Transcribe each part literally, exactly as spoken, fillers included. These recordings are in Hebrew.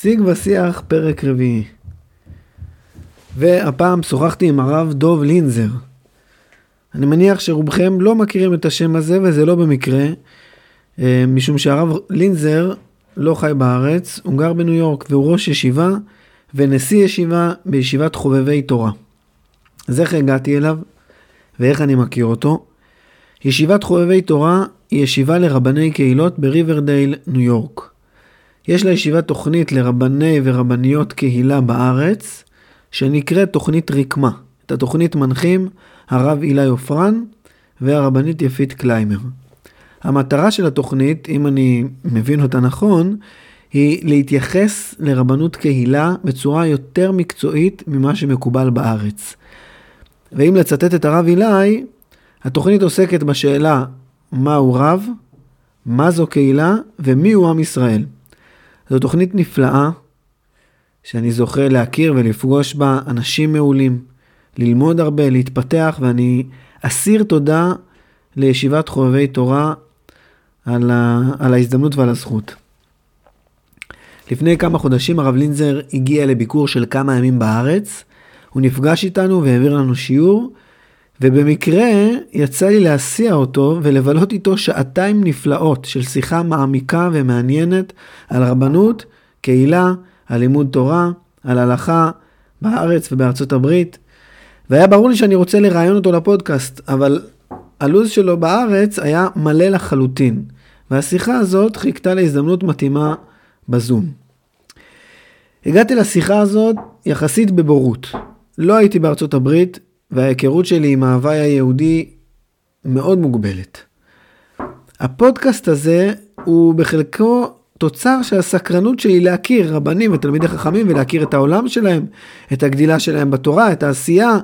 שיג ושיח פרק רביעי. והפעם שוחחתי עם הרב דוב לינזר. אני מניח שרובכם לא מכירים את השם הזה, וזה לא במקרה, משום שהרב לינזר לא חי בארץ, הוא גר בניו יורק, והוא ראש ישיבה ונשיא ישיבה בישיבת חובבי תורה. אז איך הגעתי אליו ואיך אני מכיר אותו? ישיבת חובבי תורה היא ישיבה לרבני קהילות בריברדייל, ניו יורק. יש לישיבה תוכנית לרבני ורבניות קהילה בארץ, שנקראת תוכנית ריקמה. את התוכנית מנחים הרב אליי אופרן והרבנית יפית קליימר. המטרה של התוכנית, אם אני מבין אותה נכון, היא להתייחס לרבנות קהילה בצורה יותר מקצועית ממה שמקובל בארץ. ואם לצטט את הרב אליי, התוכנית עוסקת בשאלה מהו רב, מה זו קהילה ומי הוא עם ישראל. זו תוכנית נפלאה שאני זוכה להכיר ולפגוש בה אנשים מעולים, ללמוד הרבה, להתפתח, ואני אסיר תודה לישיבת חובבי תורה על, ה... על ההזדמנות ועל הזכות. לפני כמה חודשים הרב לינזר הגיע לביקור של כמה ימים בארץ, הוא נפגש איתנו והעביר לנו שיעור, ובמקרה יצא לי להסיע אותו ולבלות איתו שעתיים נפלאות של שיחה מעמיקה ומעניינת על רבנות, קהילה, על לימוד תורה, על הלכה בארץ ובארצות הברית. והיה ברור לי שאני רוצה לראיין אותו לפודקאסט, אבל הלוז שלו בארץ היה מלא לחלוטין, והשיחה הזאת חיכתה להזדמנות מתאימה בזום. הגעתי לשיחה הזאת יחסית בבורות. לא הייתי בארצות הברית, וההיכרות שלי עם ההווי היהודי מאוד מוגבלת. הפודקאסט הזה הוא בחלקו תוצר של הסקרנות שלי להכיר רבנים ותלמידי חכמים ולהכיר את העולם שלהם, את הגדילה שלהם בתורה, את העשייה,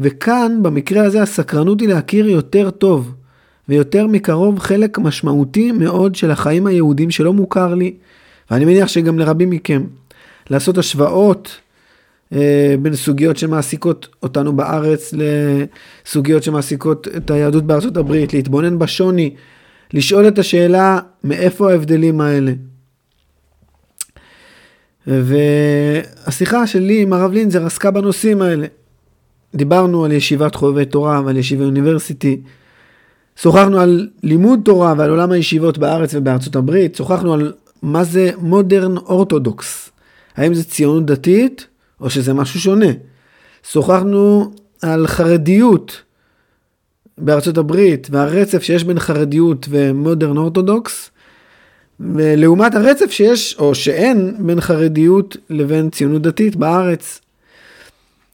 וכאן במקרה הזה הסקרנות היא להכיר יותר טוב ויותר מקרוב חלק משמעותי מאוד של החיים היהודים שלא מוכר לי, ואני מניח שגם לרבים מכם, לעשות השוואות אה, בין סוגיות שמעסיקות אותנו בארץ לסוגיות שמעסיקות את היהדות בארצות הברית, להתבונן בשוני, לשאול את השאלה מאיפה ההבדלים האלה. והשיחה שלי עם הרב לינזר עסקה בנושאים האלה. דיברנו על ישיבת חובבי תורה ועל ישיבה יוניברסיטי, שוחחנו על לימוד תורה ועל עולם הישיבות בארץ ובארצות הברית, שוחחנו על מה זה מודרן אורתודוקס, האם זה ציונות דתית או שזה משהו שונה. שוחחנו על חרדיות בארצות הברית והרצף שיש בין חרדיות ומודרן אורתודוקס, ולעומת הרצף שיש או שאין בין חרדיות לבין ציונות דתית בארץ.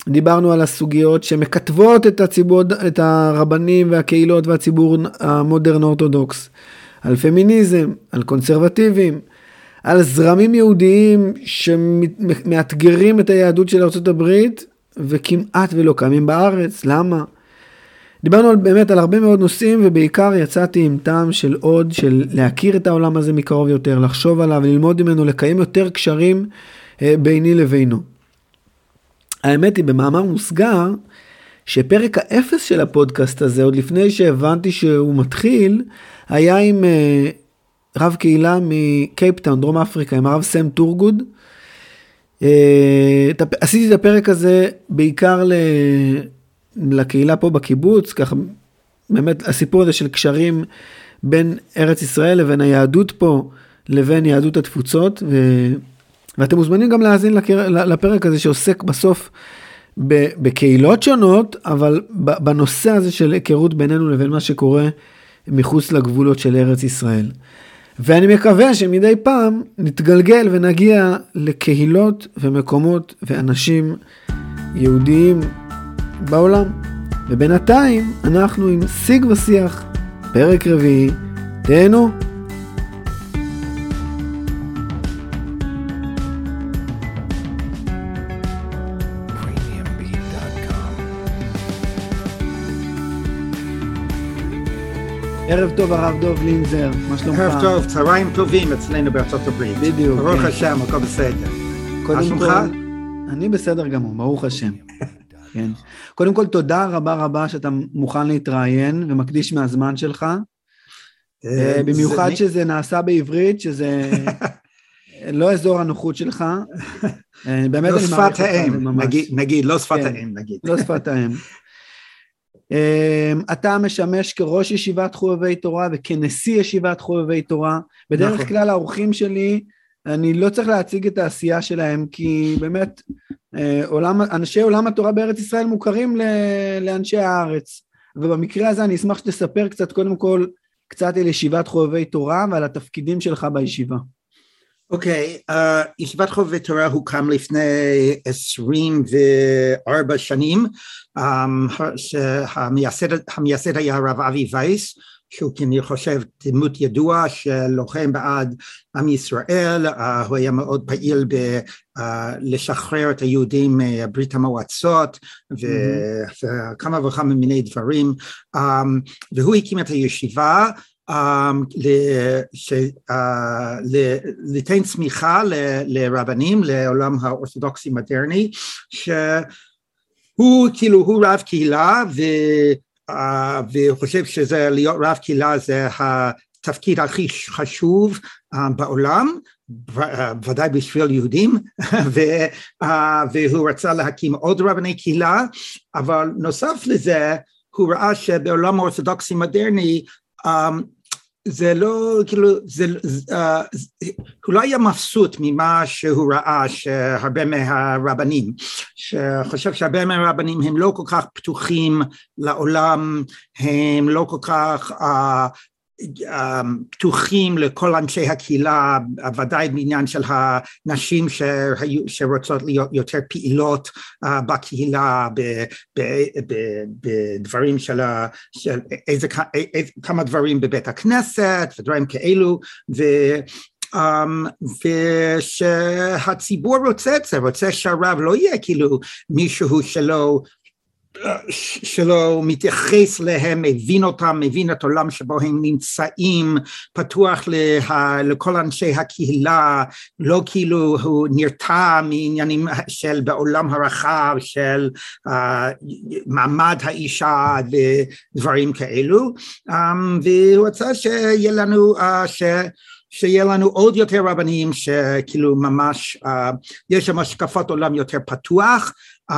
דיברנו על הסוגיות שמכתבות את הציבור, את הרבנים והקהילות והציבור המודרן אורתודוקס, על פמיניזם, על קונסרבטיבים, על זרמים יהודיים שמאתגרים את היהדות של ארצות הברית וכמעט ולא קיימים בארץ, למה? דיברנו על, באמת על הרבה מאוד נושאים, ובעיקר יצאתי עם טעם של עוד, של להכיר את העולם הזה מקרוב יותר, לחשוב עליו, ללמוד ממנו, לקיים יותר קשרים אה, ביני לבינו. האמת היא במאמר מוסגר, שפרק האפס של הפודקאסט הזה, עוד לפני שהבנתי שהוא מתחיל, היה עם אה, רב קהילה מקייפטאון, דרום אפריקה, עם הרב סם טורגוד. אה, ת, עשיתי את הפרק הזה בעיקר ל... לקהילה פה בקיבוץ, ככה באמת הסיפור הזה של קשרים בין ארץ ישראל לבין היהדות פה, לבין יהדות התפוצות, ו... ואתם מוזמנים גם להאזין לקר... לפרק הזה שעוסק בסוף ב... בקהילות שונות, אבל בנושא הזה של היכרות בינינו לבין מה שקורה מחוץ לגבולות של ארץ ישראל. ואני מקווה שמדי פעם נתגלגל ונגיע לקהילות ומקומות ואנשים יהודיים בעולם. ובינתיים אנחנו עם שיג ושיח פרק רביעי. תהנו. ערב טוב הרב דוב לינזר, מה שלומך? ערב טוב, צהריים טובים אצלנו בארצות הברית. בדיוק. ברוך השם, הכל בסדר. קודם כל, אני בסדר גמור, ברוך השם. כן. קודם כל, תודה רבה רבה שאתה מוכן להתראיין ומקדיש מהזמן שלך, במיוחד שזה נעשה בעברית, שזה לא אזור הנוחות שלך, באמת לא שפת האם, נגיד, לא שפת האם, נגיד. לא שפת האם. אתה משמש כראש ישיבת חובבי תורה וכנשיא ישיבת חובבי תורה, בדרך כלל האורחים שלי, אני לא צריך להציג את העשייה שלהם, כי באמת, אנשי עולם התורה בארץ ישראל מוכרים לאנשי הארץ, ובמקרה הזה אני אשמח שתספר קצת, קודם כל, קצת על ישיבת חובבי תורה ועל התפקידים שלך בישיבה. אוקיי, okay, uh, ישיבת חובבי תורה הוקם לפני עשרים וארבע שנים, um, המייסד, המייסד היה הרב אבי וייס, שהוא אני חושב דמות ידוע שלוחם בעד עם ישראל, uh, הוא היה מאוד פעיל ב... Uh, לשחרר את היהודים מברית uh, המועצות mm-hmm. וכמה וכמה מיני דברים, um, והוא הקים את הישיבה um, לתן uh, צמיחה לרבנים, לעולם האורתודוקסי מודרני, שהוא כאילו הוא רב קהילה, והוא חושב שזה להיות רב קהילה זה התפקיד הכי חשוב uh, בעולם, ודאי בשביל יהודים, והוא רצה להקים עוד רבני קהילה, אבל נוסף לזה, הוא ראה שבעולם האורתודוקסי מודרני, זה לא, כאילו, הוא לא היה מבסוט ממה שהוא ראה שהרבה מהרבנים, שחושב שהרבה מהרבנים הם לא כל כך פתוחים לעולם, הם לא כל כך... פתוחים לכל אנשי הקהילה, ודאי בעניין של הנשים שרוצות להיות יותר פעילות בקהילה, בדברים של כמה דברים בבית הכנסת ודברים כאלו, ושהציבור רוצה את זה, רוצה שהרב לא יהיה כאילו מישהו שלא שלא מתייחס להם, מבין אותם, מבין את עולם שבו הם נמצאים, פתוח לה, לכל אנשי הקהילה, לא כאילו הוא נרתע מעניינים של בעולם הרחב, של uh, מעמד האישה ודברים כאלו, um, והוא רוצה שיהיה לנו, uh, ש... שיהיה לנו עוד יותר רבנים שכאילו ממש uh, יש שם השקפת עולם יותר פתוח, um,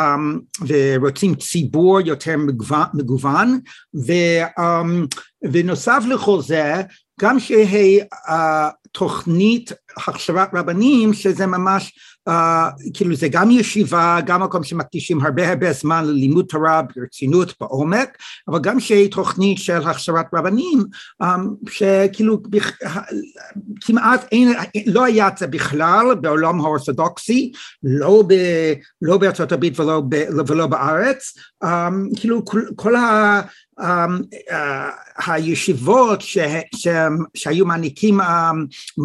ורוצים ציבור יותר מגוון, מגוון ו, um, ונוסף לכל זה, גם שהיא uh, תוכנית הכשרת רבנים, שזה ממש, uh, כאילו זה גם ישיבה, גם מקום שמקדישים הרבה הרבה זמן ללימוד תורה ברצינות, בעומק, אבל גם שהיא תוכנית של הכשרת רבנים, um, שכאילו בכ... כמעט אין, לא היה את זה בכלל בעולם האורתודוקסי, לא, ב... לא בארצות הברית ולא, ב... ולא בארץ, um, כאילו כל, כל ה... הישיבות שהיו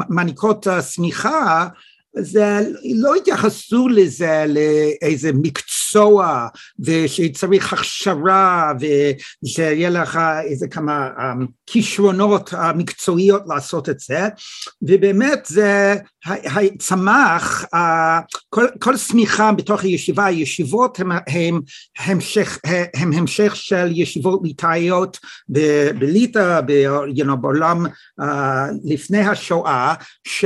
מעניקות סמיכה, לא התייחסו לזה לאיזה מקצוע, ושצריך הכשרה, ושיהיה לך איזה כמה כישרונות מקצועיות לעשות את זה, ובאמת זה צמח, כל סמיכה בתוך הישיבה, הישיבות הם המשך של ישיבות ליטאיות בליטא, בעולם לפני השואה, ש...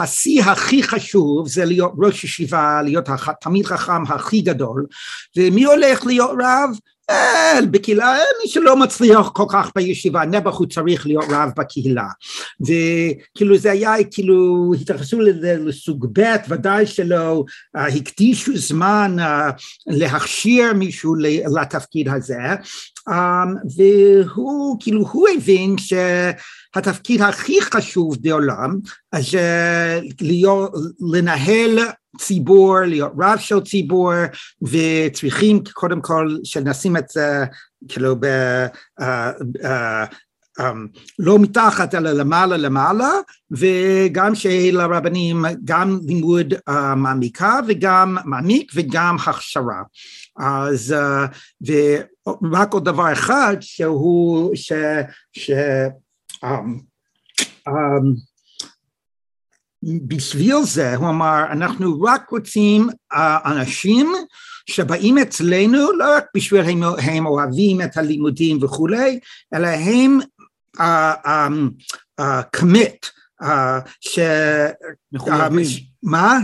השיא הכי חשוב זה להיות ראש ישיבה, להיות תמיד חכם הכי גדול, ומי הולך להיות רב? אין, בקהילה, מי שלא מצליח כל כך בישיבה, נבח הוא צריך להיות רב בקהילה, וכאילו זה היה, כאילו התייחסו לזה לסוג ב', ודאי שלא הקדישו זמן להכשיר מישהו לתפקיד הזה, והוא, כאילו הוא הבין ש... התפקיד הכי חשוב בעולם, זה להיות, לנהל ציבור, להיות רב של ציבור, וצריכים קודם כל שנשים את זה, כאילו, ב, uh, uh, um, לא מתחת אלא למעלה למעלה, וגם שלרבנים, גם לימוד uh, מעמיקה, וגם מעמיק, וגם הכשרה. אז, uh, ורק עוד דבר אחד, שהוא, ש... ש Um, um, בשביל זה הוא אמר, אנחנו רק רוצים uh, אנשים שבאים אצלנו, לא רק בשביל הם, הם אוהבים את הלימודים וכו', אלא הם uh, um, uh, commit, מחויבים. מה?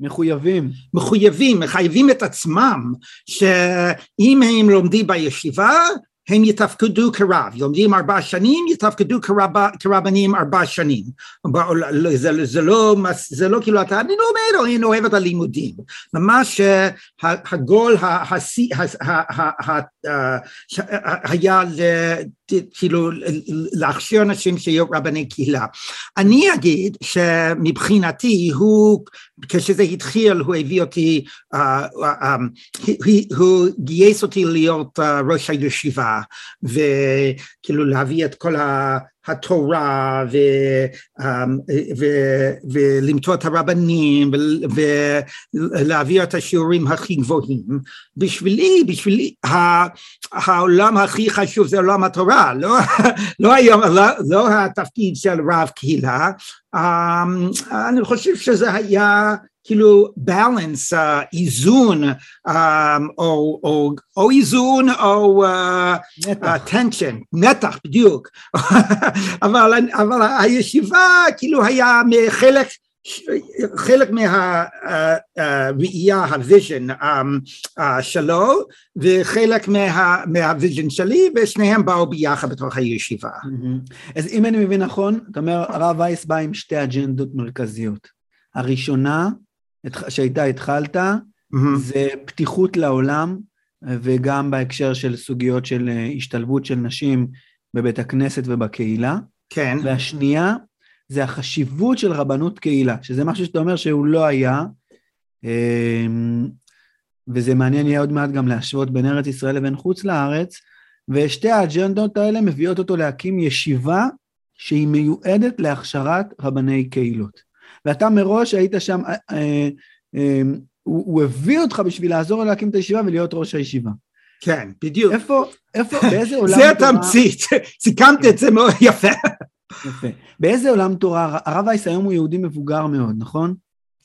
מחויבים. מחויבים, מחייבים את עצמם, שאם הם לומדים בישיבה, הם יתפקדו כרב, לומדים ארבע שנים, יתפקדו כרבנים ארבע שנים. זה לא כאילו, אני לא אומר, אני אוהב את הלימודים. ממש הגול היה כאילו להכשיר אנשים שיהיו רבני קהילה. אני אגיד שמבחינתי, כשזה התחיל, הוא הביא אותי, הוא גייס אותי להיות ראש הישיבה, וכאילו להביא את כל התורה ו, ו, ולמתוא את הרבנים ולהביא את השיעורים הכי גבוהים. בשבילי, בשבילי העולם הכי חשוב זה עולם התורה, לא, לא, היום, לא, לא התפקיד של רב קהילה. אני חושב שזה היה כאילו balance, איזון, או איזון או tension, נתח בדיוק, אבל הישיבה כאילו היה חלק, חלק מהראייה, הוויז'ן שלו, וחלק מהוויז'ן שלי, ושניהם באו ביחד בתוך הישיבה. אז אם אני מבין נכון, אתה אומר, הרב וייס בא עם שתי אג'נדות מרכזיות. הראשונה, שהייתה התחלת, זה פתיחות לעולם, וגם בהקשר של סוגיות של השתלבות של נשים בבית הכנסת ובקהילה. כן. והשנייה, זה החשיבות של רבנות קהילה, שזה משהו שאתה אומר שהוא לא היה, וזה מעניין יהיה עוד מעט גם להשוות בין ארץ ישראל לבין חוץ לארץ, ושתי האג'נדות האלה מביאות אותו להקים ישיבה שהיא מיועדת להכשרת רבני קהילות. ואתה מראש היית שם, הוא הביא אותך בשביל לעזור להקים את הישיבה ולהיות ראש הישיבה. כן, בדיוק. איפה, איפה, באיזה עולם... זה התמצית, סיכמת את זה מאוד יפה. יפה. באיזה עולם תורה, הרב וייס היום הוא יהודי מבוגר מאוד, נכון?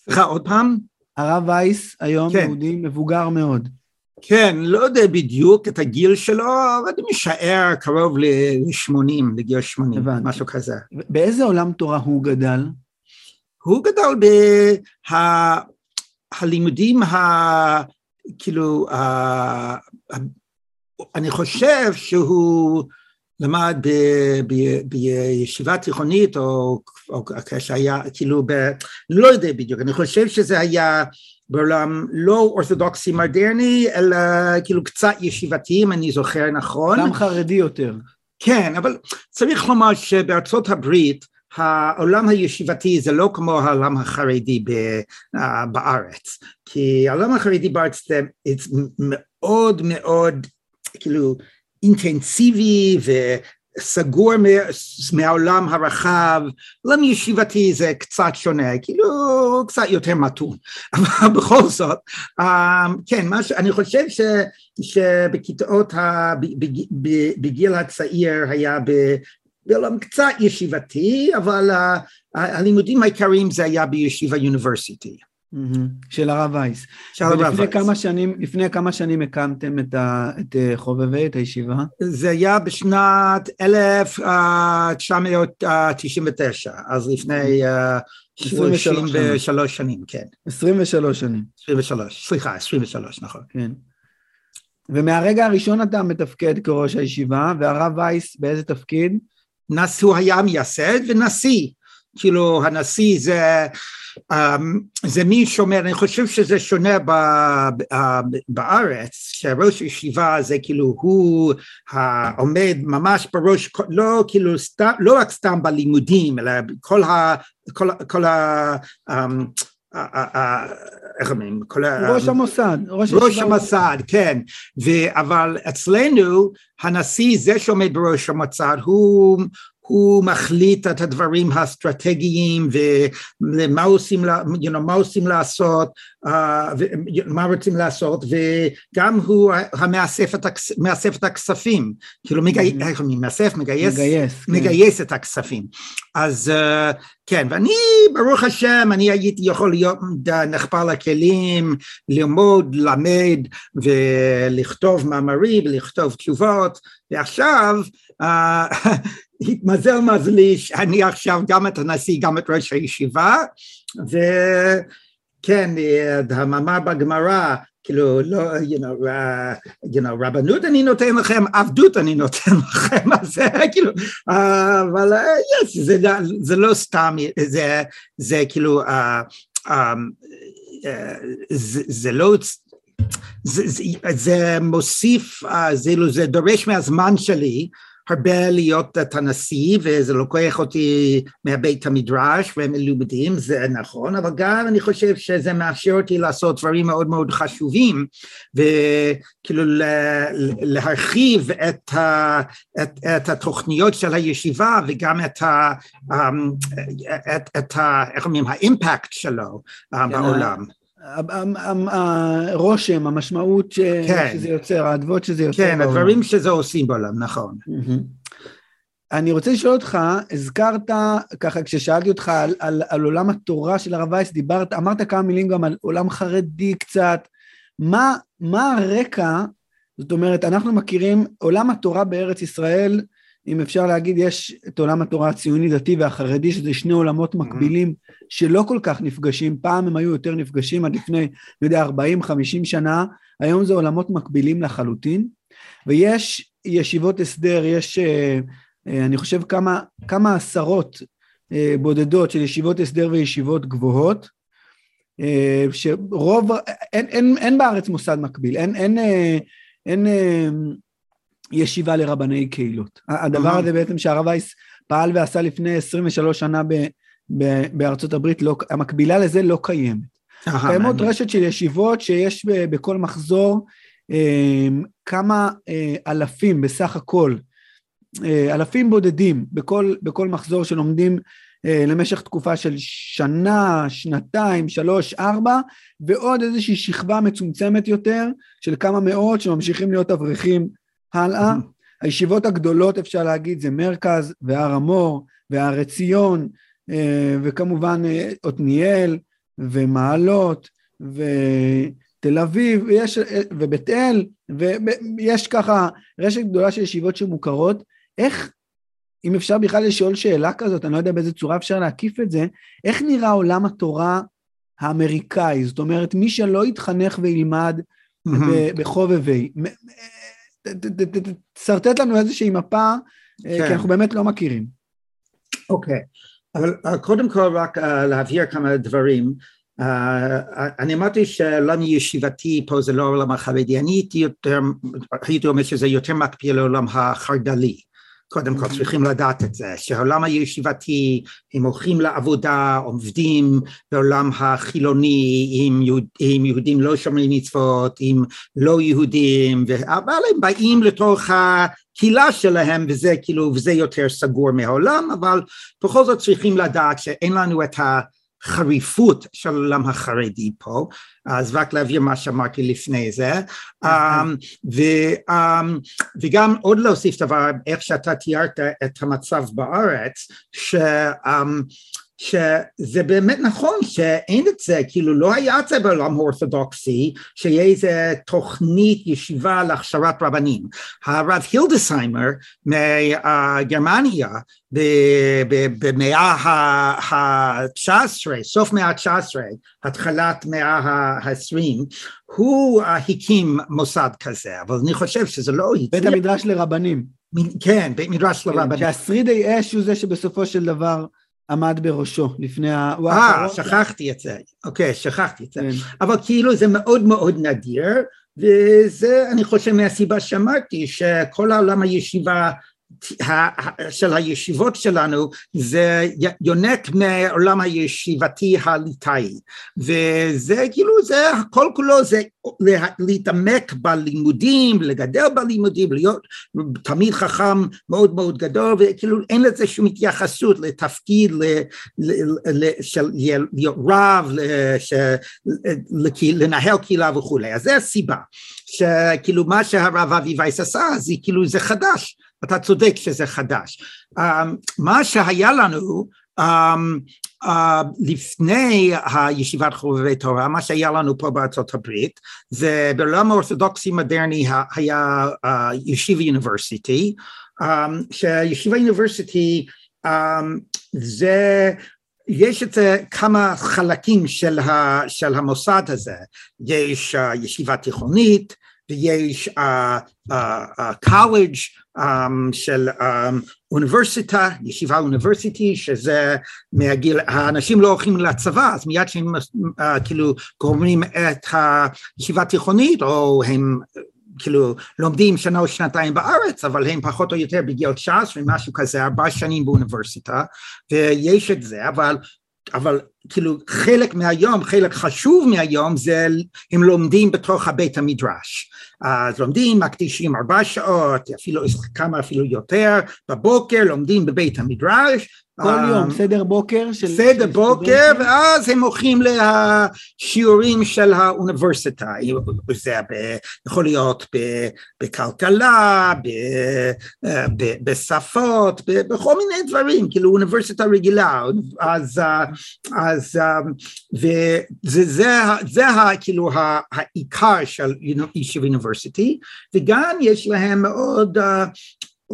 סליחה, עוד פעם? הרב וייס היום יהודי מבוגר מאוד. כן, לא יודע בדיוק את הגיל שלו, אבל הוא משאר קרוב ל-שמונים, לגיל שמונים, משהו כזה. באיזה עולם תורה הוא גדל? הוא גדל בלימודים, כאילו, אני חושב שהוא... למד ב, ב, בישיבה תיכונית, או, או כשהיה, כאילו, ב, לא יודע בדיוק, אני חושב שזה היה בעולם לא אורתודוקסי מודרני, אלא כאילו קצת ישיבתיים, אני זוכר נכון. גם חרדי יותר. כן, אבל צריך לומר שבארצות הברית, העולם הישיבתי זה לא כמו העולם החרדי ב, uh, בארץ, כי העולם החרדי בארץ זה מאוד מאוד, כאילו, אינטנסיבי וסגור מהעולם הרחב. עולם ישיבתי זה קצת שונה, כאילו קצת יותר מתון, אבל בכל זאת, כן, אני חושב שבכיתות בגיל הצעיר היה בעולם קצת ישיבתי, אבל הלימודים העיקריים זה היה בישיבה יוניברסיטי. של הרב וייס. לפני כמה שנים הקמתם את חובבי, את הישיבה? זה היה בשנת אלף תשע מאות תשעים ותשע, אז לפני עשרים ושלוש שנים, כן. עשרים ושלוש שנים. עשרים ושלוש, סליחה, עשרים ושלוש, נכון. כן. ומהרגע הראשון אתה מתפקד כראש הישיבה, והרב וייס באיזה תפקיד? הוא היה מייסד ונשיא. כאילו הנשיא זה... זה מי שאומר, אני חושב שזה שונה בארץ, שראש ישיבה זה כאילו הוא העומד ממש בראש, לא כאילו סתם, לא רק סתם בלימודים, אלא כל ה... כל ה... איך אומרים? ראש המוסד. ראש המוסד, כן. אבל אצלנו, הנשיא זה שעומד בראש המוסד, הוא... הוא מחליט את הדברים האסטרטגיים, ומה עושים, you know, מה עושים לעשות, uh, מה רוצים לעשות, וגם הוא המאסף את, הכס, מאסף את הכספים, כאילו מגי, mm-hmm. מאסף, מגייס, מגייס, מגייס כן. את הכספים. אז uh, כן, ואני, ברוך השם, אני הייתי יכול להיות נחפר לכלים, ללמוד, למד, ולכתוב מאמרים, ולכתוב תשובות, ועכשיו, התמזל מזלי שאני עכשיו גם את הנשיא, גם את ראש הישיבה, וכן, המאמר בגמרא, כאילו, לא, you know, uh, you know, רבנות אני נותן לכם, עבדות אני נותן לכם, אז כאילו, uh, אבל, uh, yes, זה, זה לא סתם, זה, זה כאילו, uh, um, uh, זה, זה לא, זה, זה, זה מוסיף, uh, זה, זה דורש מהזמן שלי, הרבה להיות תנשיא, וזה לוקח אותי מהבית המדרש, והם מלומדים, זה נכון, אבל גם אני חושב שזה מאפשר אותי לעשות דברים מאוד מאוד חשובים, וכאילו להרחיב את, ה, את, את התוכניות של הישיבה, וגם את, ה, את, את ה, איך אומרים, האימפקט שלו כן, בעולם. הרושם, המשמעות שזה יוצר, העדבות שזה יוצר. כן, הדברים שזה עושים בעולם, נכון. אני רוצה לשאול אותך, הזכרת, ככה כששאלתי אותך על עולם התורה של הרב וייס, דיברת, אמרת כמה מילים גם על עולם חרדי קצת, מה הרקע, זאת אומרת, אנחנו מכירים, עולם התורה בארץ ישראל, אם אפשר להגיד, יש את עולם התורה הציוני דתי והחרדי, שזה שני עולמות מקבילים, שלא כל כך נפגשים, פעם הם היו יותר נפגשים, עד לפני, לא יודע, ארבעים חמישים שנה, היום זה עולמות מקבילים לחלוטין, ויש ישיבות הסדר, יש, אני חושב, כמה, כמה עשרות בודדות של ישיבות הסדר וישיבות גבוהות, שרוב, אין, אין, אין בארץ מוסד מקביל, אין, אין, אין, אין ישיבה לרבני קהילות. הדבר הזה בעצם שהרב וייס פעל ועשה לפני עשרים ושלוש שנה ב, ב, בארצות הברית, לא, המקבילה לזה לא קיימת. קיימות רשת של ישיבות שיש ב, בכל מחזור אה, כמה אה, אלפים בסך הכל, אה, אלפים בודדים בכל, בכל מחזור שלומדים אה, למשך תקופה של שנה, שנתיים, שלוש, ארבע, ועוד איזושהי שכבה מצומצמת יותר של כמה מאות שממשיכים להיות אברכים הלאה. הישיבות הגדולות אפשר להגיד זה מרכז והר המור והר עציון וכמובן אותניאל ומעלות ותל אביב ויש ובית אל ויש ככה רשת גדולה של ישיבות שמוכרות. איך, אם אפשר בכלל לשאול שאלה כזאת, אני לא יודע באיזה צורה אפשר להקיף את זה, איך נראה עולם התורה האמריקאי? זאת אומרת מי שלא יתחנך וילמד בחובבי, תסרטט לנו איזושהי מפה, כי אנחנו באמת לא מכירים. אוקיי, אבל קודם כל רק להבהיר כמה דברים. אני אמרתי שלעולם ישיבתי פה זה לא העולם החרדי, אני הייתי אומר שזה יותר מקביל לעולם החרד"לי. קודם כל צריכים לדעת את זה, שהעולם הישיבתי, הם הולכים לעבודה, עובדים בעולם החילוני, עם, יהוד, עם יהודים לא שומרים מצוות, עם לא יהודים, אבל הם באים לתוך הקהילה שלהם, וזה כאילו, וזה יותר סגור מהעולם, אבל בכל זאת צריכים לדעת שאין לנו את ה... חריפות של העולם החרדי פה, אז רק להבהיר מה שאמרתי לפני זה, וגם עוד להוסיף דבר, איך שאתה תיארת את המצב בארץ, שזה באמת נכון שאין את זה, כאילו לא היה את זה בעולם האורתודוקסי, שיהיה איזה תוכנית ישיבה להכשרת רבנים. הרב הילדסהימר מגרמניה, במאה ה-תשע עשרה, סוף מאה ה-תשע עשרה, התחלת מאה ה-עשרים, הוא הקים מוסד כזה, אבל אני חושב שזה לא... בית המדרש לרבנים. כן, בית מדרש לרבנים. שהשרידי אש הוא זה שבסופו של דבר... עמד בראשו לפני ה... אה, שכחתי את זה, אוקיי, שכחתי את זה, אבל כאילו זה מאוד מאוד נדיר, וזה אני חושב מהסיבה שאמרתי, שכל העולם הישיבה של הישיבות שלנו, זה יונק מעולם הישיבתי הליטאי, וזה כאילו זה, כל כולו זה להתעמק בלימודים, לגדל בלימודים, להיות תמיד חכם מאוד מאוד גדול, וכאילו אין לזה שום התייחסות לתפקיד, להיות רב, לנהל קהילה וכולי, אז זה הסיבה, שכאילו מה שהרב אבי וייס עשה, זה כאילו זה חדש, אתה צודק שזה חדש. Um, מה שהיה לנו um, uh, לפני הישיבת חובבי תורה, מה שהיה לנו פה בארצות הברית, זה בעולם האורתודוקסי מודרני היה uh, Yeshiva University, שהישיבה יוניברסיטי, זה, יש את כמה חלקים של, ה, של המוסד הזה, יש ישיבה תיכונית, ויש הקולג' של אוניברסיטה, ישיבה אוניברסיטי, שזה מהגיל, האנשים לא הולכים לצבא, אז מיד שהם כאילו גומרים את הישיבה התיכונית, או הם כאילו לומדים שנה או שנתיים בארץ, אבל הם פחות או יותר בגיל תשע עשרה, משהו כזה, ארבע שנים באוניברסיטה, ויש את זה, אבל... אבל כאילו חלק מהיום, חלק חשוב מהיום, זה הם לומדים בתוך הבית המדרש. אז לומדים, מקדישים ארבע שעות, אפילו כמה אפילו יותר, בבוקר לומדים בבית המדרש. כל יום, סדר בוקר? סדר בוקר, ואז הם הולכים לשיעורים של האוניברסיטה. זה יכול להיות בכלכלה, בשפות, בכל מיני דברים, כאילו אוניברסיטה רגילה. אז זה כאילו העיקר של ישיבה אוניברסיטי, וגם יש להם מאוד...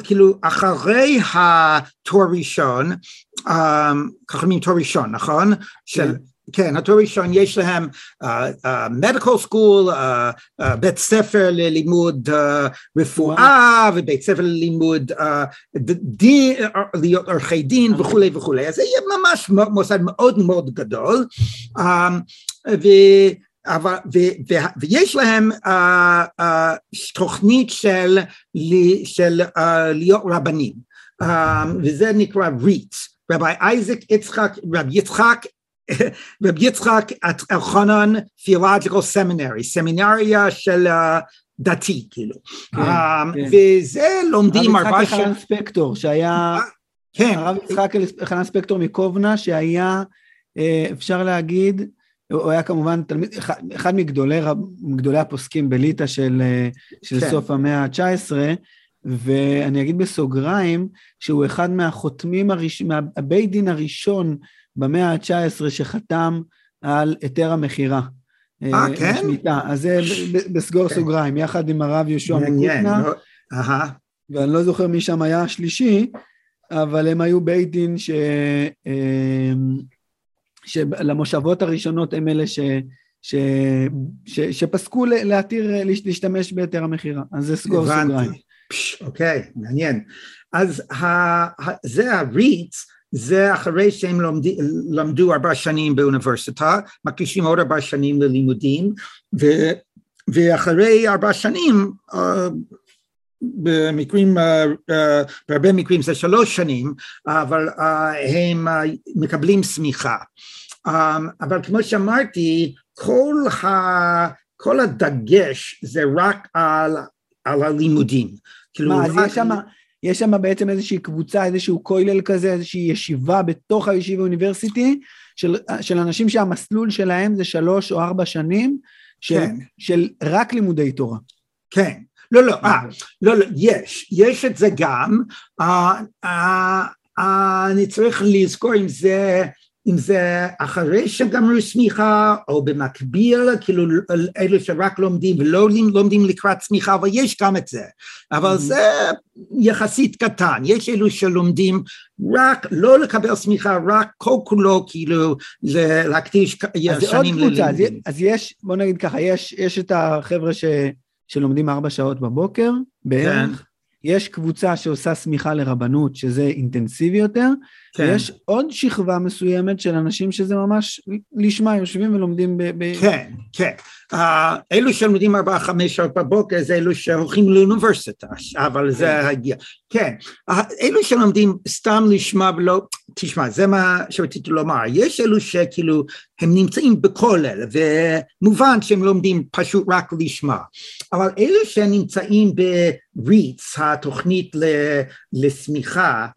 כאילו אחרי התואר ראשון, ככה אומרים תואר ראשון, נכון? של, כן, התואר ראשון יש להם medical school, בית ספר ללימוד רפואה, ובית ספר ללימוד להיות עורכי דין וכו' וכו'. אז זה יהיה ממש מוסד מאוד מאוד גדול, ו... אבל, ו, ו, ויש להם uh, uh, תוכנית של, של uh, להיות רבנים, um, וזה נקרא ריץ, רבי אייזק יצחק, רב יצחק, רב יצחק אלחנן תיאולוג'יקל סמינרי, סמינריה של uh, דתי, כאילו, כן, um, כן. וזה לומדים הרבה של... רב יצחק אלחנן ספקטור, שהיה... כן. הרב יצחק אלחנן ספקטור מקובנה, שהיה, אפשר להגיד... הוא היה כמובן תלמיד, אחד, אחד מגדולי, מגדולי הפוסקים בליטא של, של כן. סוף המאה ה-תשע עשרה, ואני אגיד בסוגריים, שהוא אחד מהחותמים, הראש, מהבית דין הראשון במאה ה-תשע עשרה, שחתם על היתר המכירה. אה, כן? השמיטה. אז זה בסגור כן. סוגריים, יחד עם הרב יושע מעניין, ואני לא זוכר מי שם היה השלישי, אבל הם היו בית דין ש... שלמושבות הראשונות הם אלה ש, ש, ש, שפסקו להתיר, להשתמש ביתר המחירה. אז זה סגור סוגריים. אוקיי, מעניין. אז זה הריץ, זה אחרי שהם למדו ארבע שנים באוניברסיטה, מקדישים עוד ארבע שנים ללימודים, ואחרי ארבע שנים, במקרים, בהרבה מקרים זה שלוש שנים, אבל הם מקבלים סמיכה. אבל כמו שאמרתי, כל, ה, כל הדגש זה רק על, על הלימודים. מה, אז יש שמה, יש שמה בעצם איזושהי קבוצה, איזשהו כולל כזה, איזושהי ישיבה בתוך הישיבה האוניברסיטי, של, של אנשים שהמסלול שלהם זה שלוש או ארבע שנים, של, כן. של רק לימודי תורה. כן. לא, לא, אה, לא, לא, יש, יש את זה גם, אה, אה, אה, אני צריך לזכור אם זה, אם זה אחרי שגמרו סמיכה, או במקביל, כאילו אלו שרק לומדים ולא לומדים לקראת סמיכה, אבל יש גם את זה, אבל זה יחסית קטן, יש אלו שלומדים רק, לא לקבל סמיכה, רק כל כולו, כאילו, להקדיש שנים ללימודים. אז יש, בוא נגיד ככה, יש, יש את החבר'ה ש... שלומדים ארבע שעות בבוקר, בערך, יש קבוצה שעושה סמיכה לרבנות, שזה אינטנסיבי יותר, ויש עוד שכבה מסוימת של אנשים שזה ממש לשמה, יושבים ולומדים ב... כן, כן. אלו שלומדים ארבע, חמש שעות בבוקר, זה אלו שהולכים לאוניברסיטה, אבל זה הגיע. כן, אלו שלומדים סתם לשמה ולא... תשמע, זה מה שרציתי לומר, יש אלו שכאילו הם נמצאים בכולל, ומובן שהם לומדים פשוט רק לשמה, אבל אלו שנמצאים בריץ, התוכנית לסמיכה,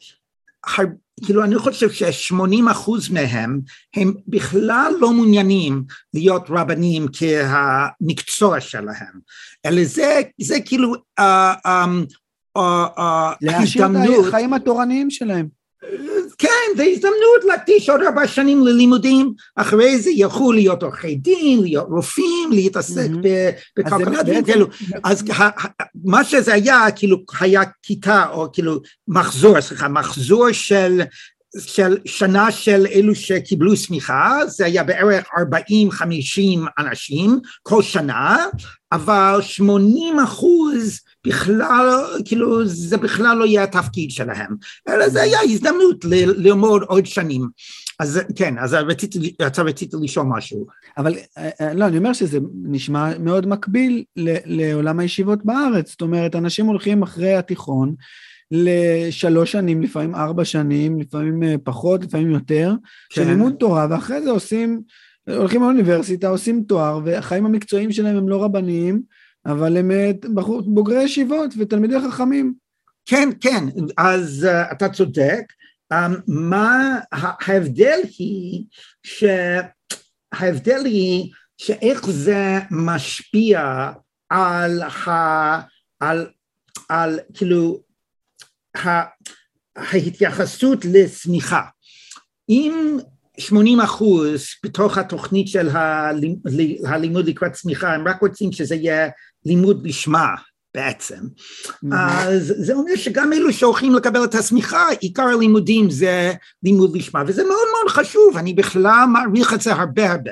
כאילו אני חושב ש-שמונים אחוז מהם, הם בכלל לא מעוניינים להיות רבנים כהמקצוע שלהם, אלא זה, זה כאילו... להשאיר את החיים התורניים שלהם. כן, זה הזדמנות להקדיש עוד ארבע שנים ללימודים, אחרי זה יכלו להיות עורכי דין, להיות רופאים, להתעסק בכלכלה, אז מה שזה היה, כאילו היה כיתה, או כאילו מחזור, סליחה, מחזור של של שנה של אלו שקיבלו סמיכה, זה היה בערך ארבעים חמישים אנשים כל שנה, אבל שמונים אחוז בכלל, כאילו זה בכלל לא יהיה התפקיד שלהם, אלא זה היה הזדמנות ל- ללמוד עוד שנים. אז כן, אז רציתי, רציתי לשאול משהו. אבל לא, אני אומר שזה נשמע מאוד מקביל ל- לעולם הישיבות בארץ, זאת אומרת, אנשים הולכים אחרי התיכון, לשלוש שנים, לפעמים ארבע שנים, לפעמים פחות, לפעמים יותר, של לימוד תורה, ואחרי זה עושים, הולכים לאוניברסיטה, עושים תואר, והחיים המקצועיים שלהם הם לא רבניים, אבל הם בוגרי ישיבות ותלמידי חכמים. כן, כן, אז אתה צודק, מה ההבדל היא, שההבדל היא, שאיך זה משפיע על, על, על, כאילו, ההתייחסות לסמיכה. אם שמונים אחוז בתוך התוכנית של הלימוד לקראת סמיכה, הם רק רוצים שזה יהיה לימוד לשמה בעצם, אז זה אומר שגם אלו שהולכים לקבל את הסמיכה, עיקר הלימודים זה לימוד לשמה, וזה מאוד מאוד חשוב, אני בכלל מעריך את זה הרבה הרבה,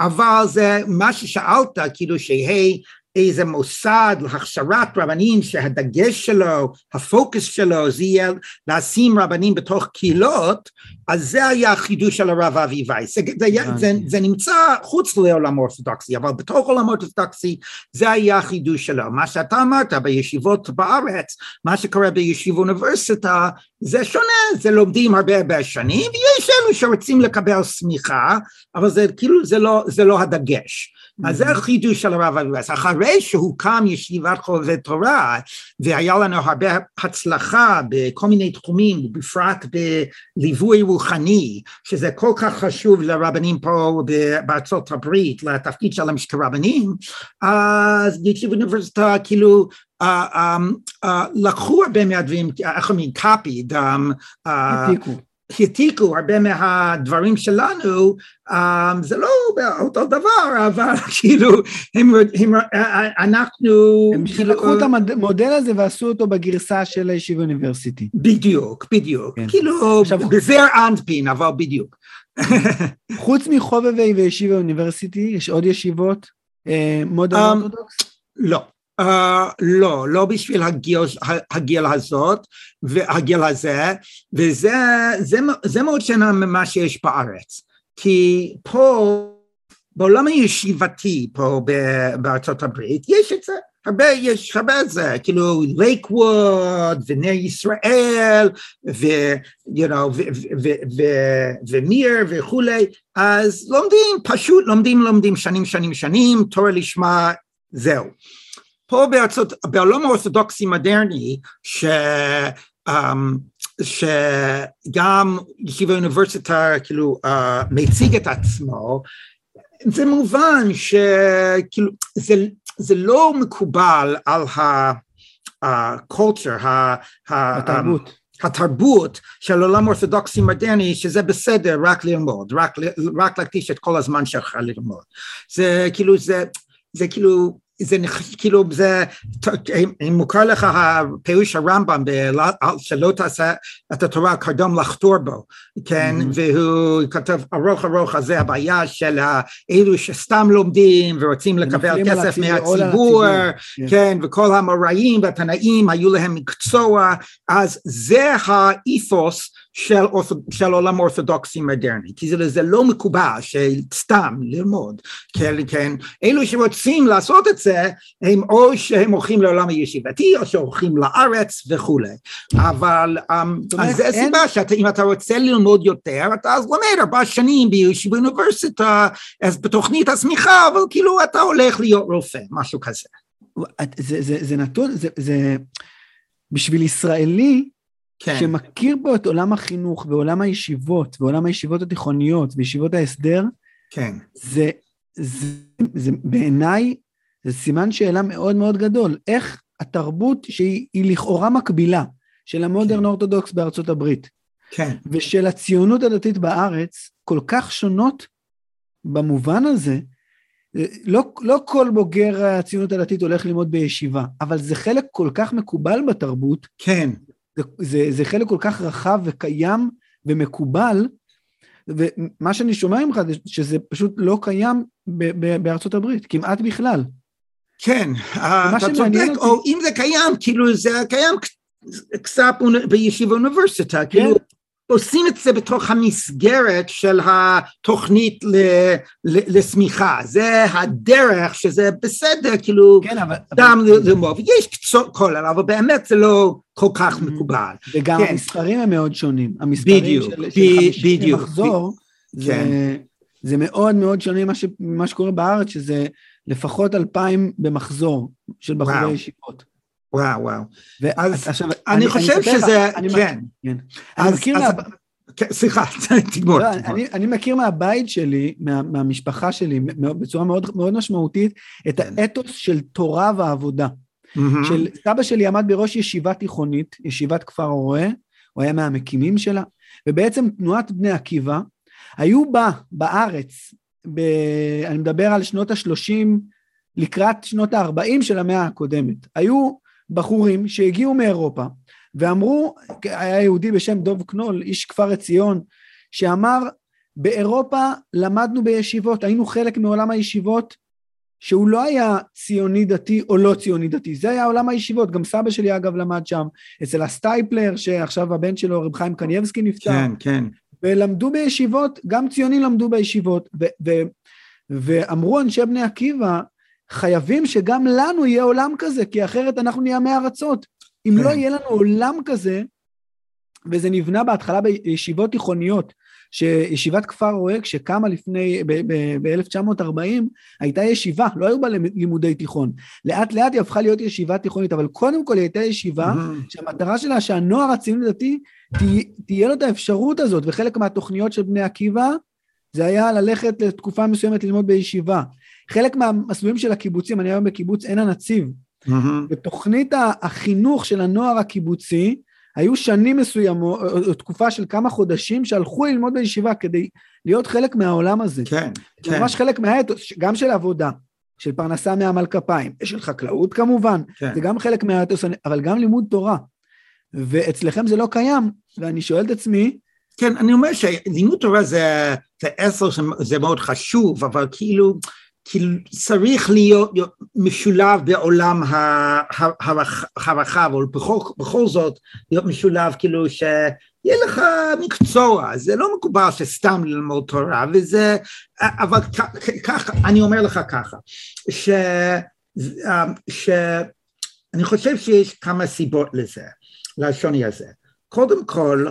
אבל זה מה ששאלת, כאילו שהי, איזה מוסד להכשרת רבנים שהדגש שלו, הפוקוס שלו, זה יהיה לשים רבנים בתוך קהילות, אז זה היה החידוש של הרב אבי וייס. זה, זה, זה נמצא חוץ לעולם אורתודוקסי, אבל בתוך עולם אורתודוקסי זה היה החידוש שלו. מה שאתה אמרת בישיבות בארץ, מה שקורה בישיב אוניברסיטה, זה שונה, זה לומדים הרבה הרבה שנים, ויש אלו שרוצים לקבל סמיכה, אבל זה כאילו זה לא, זה לא הדגש. אז זה החידוש של הרב הילדסהימר, אחרי שהוקם ישיבת חובבי תורה, והיה לנו הרבה הצלחה בכל מיני תחומים, בפרט בליווי רוחני, שזה כל כך חשוב לרבנים פה בארצות הברית, לתפקיד שלהם כרבנים, אז ישיבת אוניברסיטה כאילו, לקחו הרבה מהדברים, איך אומרים, קאפיד, התיקו. התיקו הרבה מהדברים שלנו, זה לא אותו דבר, אבל כאילו, אנחנו... הם שלקחו את המודל הזה ועשו אותו בגרסה של ישיבה אוניברסיטי. בדיוק, בדיוק. כאילו, בזר אנפין, אבל בדיוק. חוץ מחובבי וישיבה אוניברסיטי, יש עוד ישיבות? מודרן אורתודוקס? לא. Uh, לא, לא בשביל הגיל, הגיל הזאת והגיל הזה, וזה זה, זה מאוד שונה ממה שיש בארץ, כי פה, בעולם הישיבתי פה בארצות הברית, יש את זה, הרבה, יש הרבה את זה, כאילו לייקווד ונר ישראל ו, you know, ו, ו, ו, ו, ומיר וכולי, אז לומדים, פשוט לומדים, לומדים שנים, שנים, שנים, תורה לשמה, זהו. פה בארצות, בעולם האורתודוקסי מודרני, ש, um, שגם ישיבה אוניברסיטה כאילו, uh, מציג את עצמו, זה מובן שכאילו, זה, זה לא מקובל על ה-culture, ה- התרבות. ה- התרבות של עולם אורתודוקסי מודרני, שזה בסדר רק ללמוד, רק, רק להקדיש את כל הזמן שלך ללמוד. זה כאילו, זה, זה כאילו, זה כאילו, זה, אם מוכר לך הפירוש הרמב"ם, שלא תעשה את התורה קרדום לחתור בו, כן, והוא כתב ארוך ארוך, אז זה הבעיה של אלו שסתם לומדים ורוצים לקבל כסף מהציבור, כן, וכל המוראים והתנאים היו להם מקצוע, אז זה האיתוס של, של עולם אורתודוקסי מודרני, כי זה, זה לא מקובל שסתם ללמוד, כן, כן, אלו שרוצים לעשות את זה, הם או שהם הולכים לעולם הישיבתי, או שהולכים לארץ וכו', אבל אז זה הסיבה שאם אתה רוצה ללמוד יותר, אתה אז לומד ארבע שנים בישיבה אוניברסיטה, אז בתוכנית הסמיכה, אבל כאילו אתה הולך להיות רופא, משהו כזה. זה, זה, זה נתון, זה, זה, בשביל ישראלי, כן. שמכיר בו את עולם החינוך ועולם הישיבות, ועולם הישיבות התיכוניות וישיבות ההסדר, כן. זה, זה, זה בעיניי, זה סימן שאלה מאוד מאוד גדול, איך התרבות שהיא לכאורה מקבילה של המודרן אורתודוקס בארצות הברית, כן. ושל הציונות הדתית בארץ, כל כך שונות במובן הזה, לא, לא כל בוגר הציונות הדתית הולך ללמוד בישיבה, אבל זה חלק כל כך מקובל בתרבות, כן. זה, זה, זה חלק כל כך רחב וקיים ומקובל, ומה שאני שומע ממך, שזה פשוט לא קיים ב- ב- בארצות הברית, כמעט בכלל. כן, אתה צודק, אותי... או אם זה קיים, כאילו זה קיים קצת בישיבה אוניברסיטה, כן. כאילו עושים את זה בתוך המסגרת של התוכנית ל- ל- לסמיכה, זה הדרך שזה בסדר, כאילו כן, אבל, דם אבל... למוב, יש קצות כולל, אבל באמת זה לא... כל כך מקובל. וגם המספרים הם מאוד שונים. המספרים של מחזור, זה מאוד מאוד שונה ממה שקורה בארץ, שזה לפחות אלפיים במחזור של בחורי ישיבות. וואו, וואו. אז אני חושב שזה, כן. אני מכיר מה... סליחה, תגמור. אני מכיר מהבית שלי, מהמשפחה שלי, בצורה מאוד משמעותית, את האתוס של תורה ועבודה. Mm-hmm. של סבא שלי עמד בראש ישיבה תיכונית, ישיבת כפר הוראה, הוא היה מהמקימים שלה, ובעצם תנועת בני עקיבא, היו בה בארץ, ב... אני מדבר על שנות ה-שלושים, לקראת שנות ה-ארבעים של המאה הקודמת, היו בחורים שהגיעו מאירופה, ואמרו, היה יהודי בשם דוב קנול, איש כפר עציון, שאמר, באירופה למדנו בישיבות, היינו חלק מעולם הישיבות, שהוא לא היה ציוני דתי או לא ציוני דתי, זה היה עולם הישיבות, גם סבא שלי אגב למד שם, אצל הסטייפלר, שעכשיו הבן שלו רב חיים קניבסקי נפטר, כן, כן. ולמדו בישיבות, גם ציונים למדו בישיבות, ו- ו- ואמרו אנשי בני עקיבא, חייבים שגם לנו יהיה עולם כזה, כי אחרת אנחנו נהיה מארצות, אם כן. לא יהיה לנו עולם כזה, וזה נבנה בהתחלה בישיבות תיכוניות, שישיבת כפר רואה, כשקמה לפני, ב-אלף תשע מאות ארבעים, הייתה ישיבה, לא היו בה לימודי תיכון, לאט לאט היא הפכה להיות ישיבה תיכונית, אבל קודם כל היא הייתה ישיבה, שהמטרה שלה, שהנוער הציוני דתי, תהיה לו את האפשרות הזאת, וחלק מהתוכניות של בני עקיבא, זה היה ללכת לתקופה מסוימת ללמוד בישיבה, חלק מהמסלולים של הקיבוצים, אני היום בקיבוץ אין הנציב, בתוכנית החינוך של הנוער הקיבוצי, היו שנים מסוימות, או תקופה של כמה חודשים, שהלכו ללמוד בישיבה, כדי להיות חלק מהעולם הזה. כן, כן. ממש חלק מהאתוס, גם של עבודה, של פרנסה מעמל כפיים, של חקלאות כמובן, כן. זה גם חלק מהאתוס, אבל גם לימוד תורה. ואצלכם זה לא קיים, ואני שואל את עצמי, כן, אני אומר שלימוד תורה זה, זה עשר, זה מאוד חשוב, אבל כאילו, כאילו צריך להיות משולב בעולם הרחב, או בכל, בכל זאת להיות משולב כאילו שיהיה לך מקצוע, זה לא מקובל שסתם ללמוד תורה, וזה, אבל ככה, אני אומר לך ככה, ש, ש, אני חושב שיש כמה סיבות לזה, לשוני הזה, קודם כל,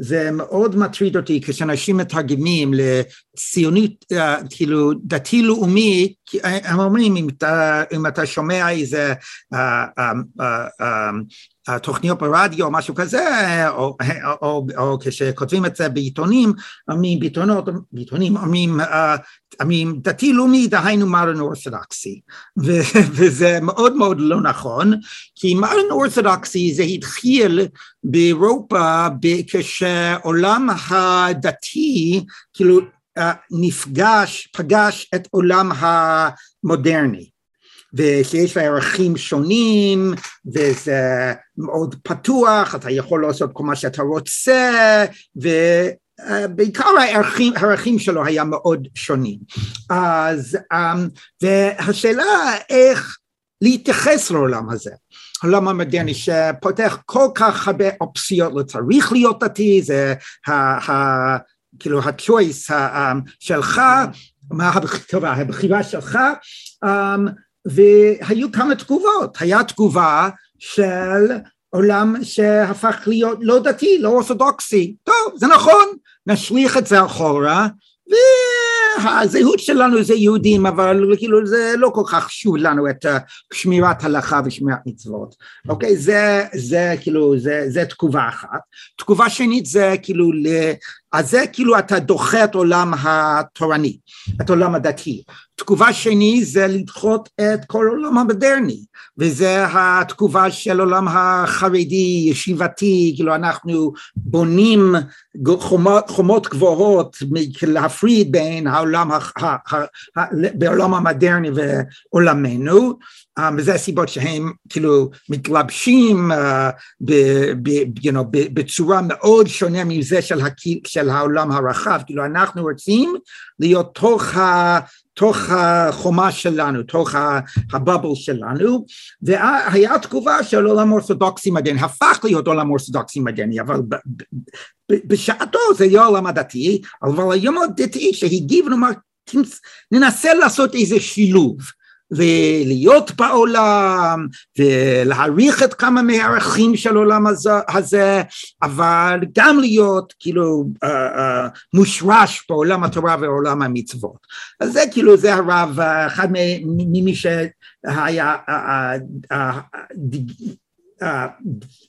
זה מאוד מטריד אותי כשאנשים מתרגמים לציונית, כאילו דתי לאומי, הם אומרים אם אתה, אם אתה שומע איזה תוכניות ברדיו או משהו כזה, או, או, או, או כשכותבים את זה בעיתונים, בעיתונות, בעיתונים, אומרים, אומרים דתי לאומי, דהיינו מודרן אורתודוקסי, וזה מאוד מאוד לא נכון, כי מודרן אורתודוקסי זה התחיל באירופה, כשעולם הדתי, כאילו נפגש, פגש את עולם המודרני, ושיש לה ערכים שונים, וזה מאוד פתוח, אתה יכול לעשות כל מה שאתה רוצה, ובעיקר הערכים, הערכים שלו היה מאוד שונים. אז, והשאלה איך להתייחס לעולם הזה, העולם המודרני שפותח כל כך הרבה אופציות, לא צריך להיות דתי, זה כאילו הצ'וייס שלך, הבחירה שלך, והיו כמה תגובות, היה תגובה של עולם שהפך להיות לא דתי, לא אורתודוקסי, טוב זה נכון, נשליך את זה אחורה, והזהות שלנו זה יהודים, אבל כאילו זה לא כל כך חשוב לנו את שמירת הלכה ושמירת מצוות, אוקיי, זה, זה כאילו, זה, זה תגובה אחת, תגובה שנית זה כאילו אז זה כאילו אתה דוחה את עולם התורני, את עולם הדתי. תגובה שני זה לדחות את כל עולם המודרני, וזה התגובה של עולם החרדי, ישיבתי, כאילו אנחנו בונים חומות, חומות גבוהות, להפריד בין העולם, בעולם המודרני ועולמנו, וזה הסיבות שהם כאילו מתלבשים ב, ב, you know, בצורה מאוד שונה מזה של, הקיל, של העולם הרחב, כאילו אנחנו רוצים להיות תוך ה... תוך החומה שלנו, תוך הבבל שלנו, והיה תגובה של עולם אורתודוקסי מדעני, הפך להיות עולם אורתודוקסי מדעני, אבל בשעתו זה היה עולם הדתי, אבל היום הדתי שהגיב, נאמר, ננסה לעשות איזה שילוב, ולהיות בעולם, ולהעריך את כמה מהערכים של העולם הזה, אבל גם להיות כאילו מושרש בעולם התורה ועולם המצוות. אז זה כאילו, זה הרב, אחד ממי שהיה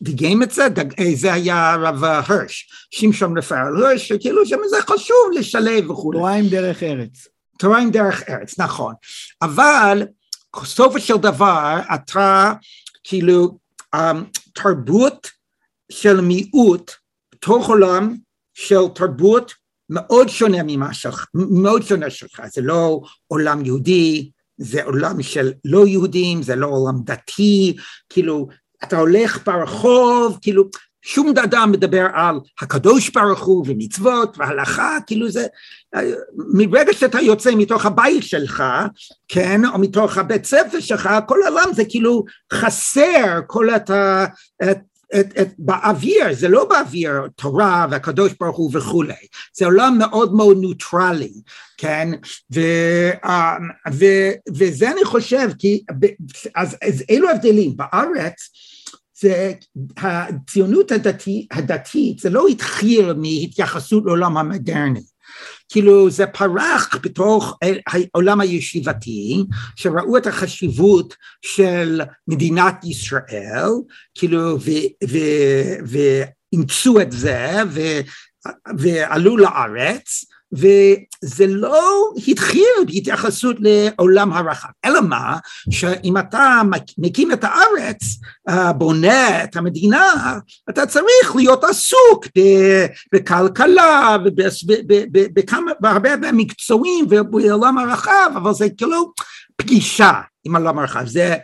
דגם את זה, זה היה הרב הרש, שמשון רפאל הרש, שכאילו שזה חשוב לשלב וכו'. תורה עם דרך ארץ. תורה עם דרך ארץ, נכון, אבל סופו של דבר אתה כאילו um, תרבות של מיעוט בתוך עולם של תרבות מאוד שונה ממה שלך, מאוד שונה שלך, זה לא עולם יהודי, זה עולם של לא יהודים, זה לא עולם דתי, כאילו אתה הולך ברחוב, כאילו שום אדם מדבר על הקדוש ברוך הוא ומצוות והלכה, כאילו זה, מרגע שאתה יוצא מתוך הבית שלך, כן, או מתוך הבית ספר שלך, כל העולם זה כאילו חסר, כל את ה... את, את, את, באוויר, זה לא באוויר, תורה והקדוש ברוך הוא וכו'. זה עולם מאוד מאוד נוטרלי, כן, ו, ו, וזה אני חושב, כי, אז, אז אלו הבדלים, בארץ, זה הציונות הדתי, הדתית, זה לא התחיל מהתייחסות לעולם המודרני, כאילו זה פרח בתוך העולם הישיבתי, שראו את החשיבות של מדינת ישראל, כאילו ואימצו את זה, ו, ועלו לארץ, וזה לא התחיל בהתייחסות לעולם הרחב, אלא מה, שאם אתה מקים את הארץ, בונה את המדינה, אתה צריך להיות עסוק בכלכלה, ובהרבה מקצועים ובעולם הרחב, אבל זה כאילו פגישה עם העולם הרחב, זה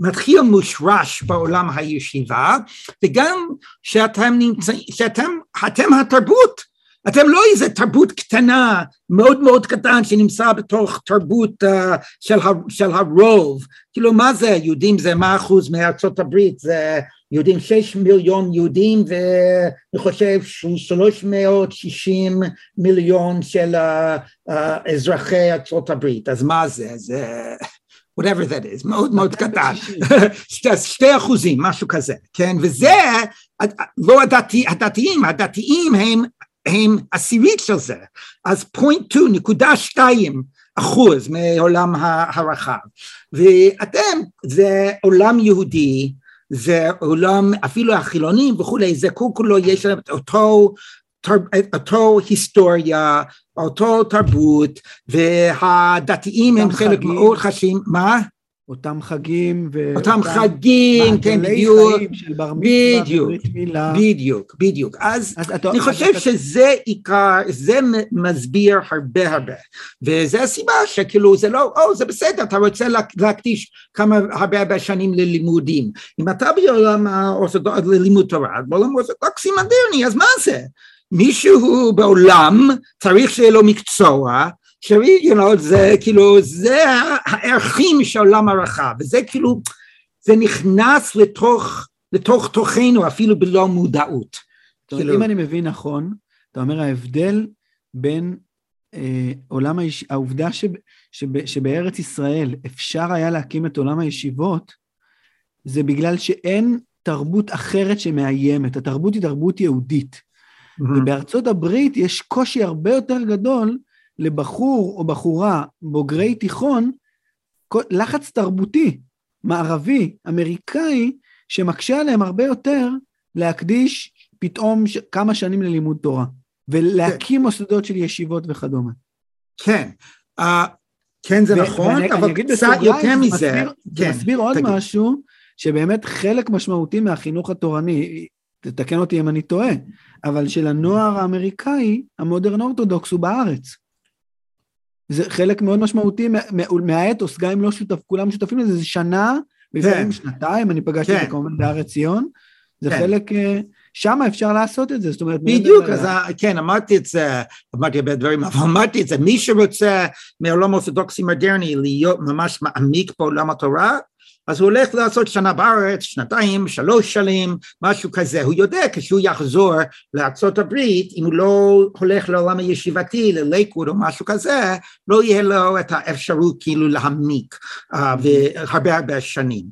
מתחיל מושרש בעולם הישיבה, וגם שאתם נמצאים, שאתם, אתם התרבות, אתם לא איזה תרבות קטנה, מאוד מאוד קטן, שנמצא בתוך תרבות uh, של, ה, של הרוב. כאילו מה זה, יהודים זה מה אחוז מארצות הברית, זה יהודים שש מיליון יהודים, ואני חושב שלוש מאות שישים מיליון של uh, uh, אזרחי ארצות הברית, אז מה זה, זה... whatever that is, מאוד מאוד קטן, שתי אחוזים, משהו כזה, כן? וזה, לא הדתי, הדתיים, הדתיים הם... הם עשירית של זה, אז נקודה שתיים אחוז מעולם הרחב, ואתם, זה עולם יהודי, זה עולם, אפילו החילונים וכולי, זה כולו יש להם אותו, אותו היסטוריה, אותו תרבות, והדתיים הם חלק מאוד חשים, מה? אותם חגים, אותם חגים, כן, בדיוק, בדיוק, בדיוק, בדיוק, אז אני חושב שזה עיקר, זה מסביר הרבה הרבה, וזה הסיבה שכאילו זה לא, או זה בסדר, אתה רוצה להקדיש כמה הרבה הרבה שנים ללימודים, אם אתה בעולם ללימוד תורה, בעולם אורתודוקסי מודרני, אז מה זה? מישהו בעולם צריך שיהיה לו מקצוע, שרי, you know, זה כאילו, זה הערכים של העולם הרחב, וזה כאילו, זה נכנס לתוך, לתוך תוכנו, אפילו בלא מודעות. טוב, כאילו... אם אני מבין נכון, אתה אומר ההבדל בין אה, עולם, היש... העובדה שב, שב, שבארץ ישראל אפשר היה להקים את עולם הישיבות, זה בגלל שאין תרבות אחרת שמאיימת, התרבות היא תרבות יהודית, mm-hmm. ובארצות הברית יש קושי הרבה יותר גדול, לבחור או בחורה, בוגרי תיכון, לחץ תרבותי, מערבי, אמריקאי, שמקשה עליהם הרבה יותר להקדיש פתאום ש... כמה שנים ללימוד תורה. ולהקים מוסדות של ישיבות וכדומה. כן, כן זה נכון, אבל קצת יותר מזה. זה מסביר עוד משהו, שבאמת חלק משמעותי מהחינוך התורני, תתקן אותי אם אני טועה, אבל של הנוער האמריקאי, המודרן אורתודוקס הוא בארץ. זה חלק מאוד משמעותי מהאתוס, גם אם לא שותף, כולם שותפים לזה, זה שנה, לפעמים שנתיים, אני פגשתי את הקומון בהר עציון, זה חלק, שם אפשר לעשות את זה, זאת אומרת... בדיוק, אז כן, אמרתי את זה, אמרתי הרבה דברים, אבל אמרתי את זה, מי שרוצה מעולם אורתודוקסי מודרני להיות ממש מעמיק בעולם התורה, אז הוא הולך לעשות שנה בארץ, שנתיים, שלוש שנים, משהו כזה, הוא יודע כשהוא יחזור לארצות הברית, אם הוא לא הולך לעולם הישיבתי, ללייקווד או משהו כזה, לא יהיה לו את האפשרות כאילו להעמיק, והרבה הרבה שנים.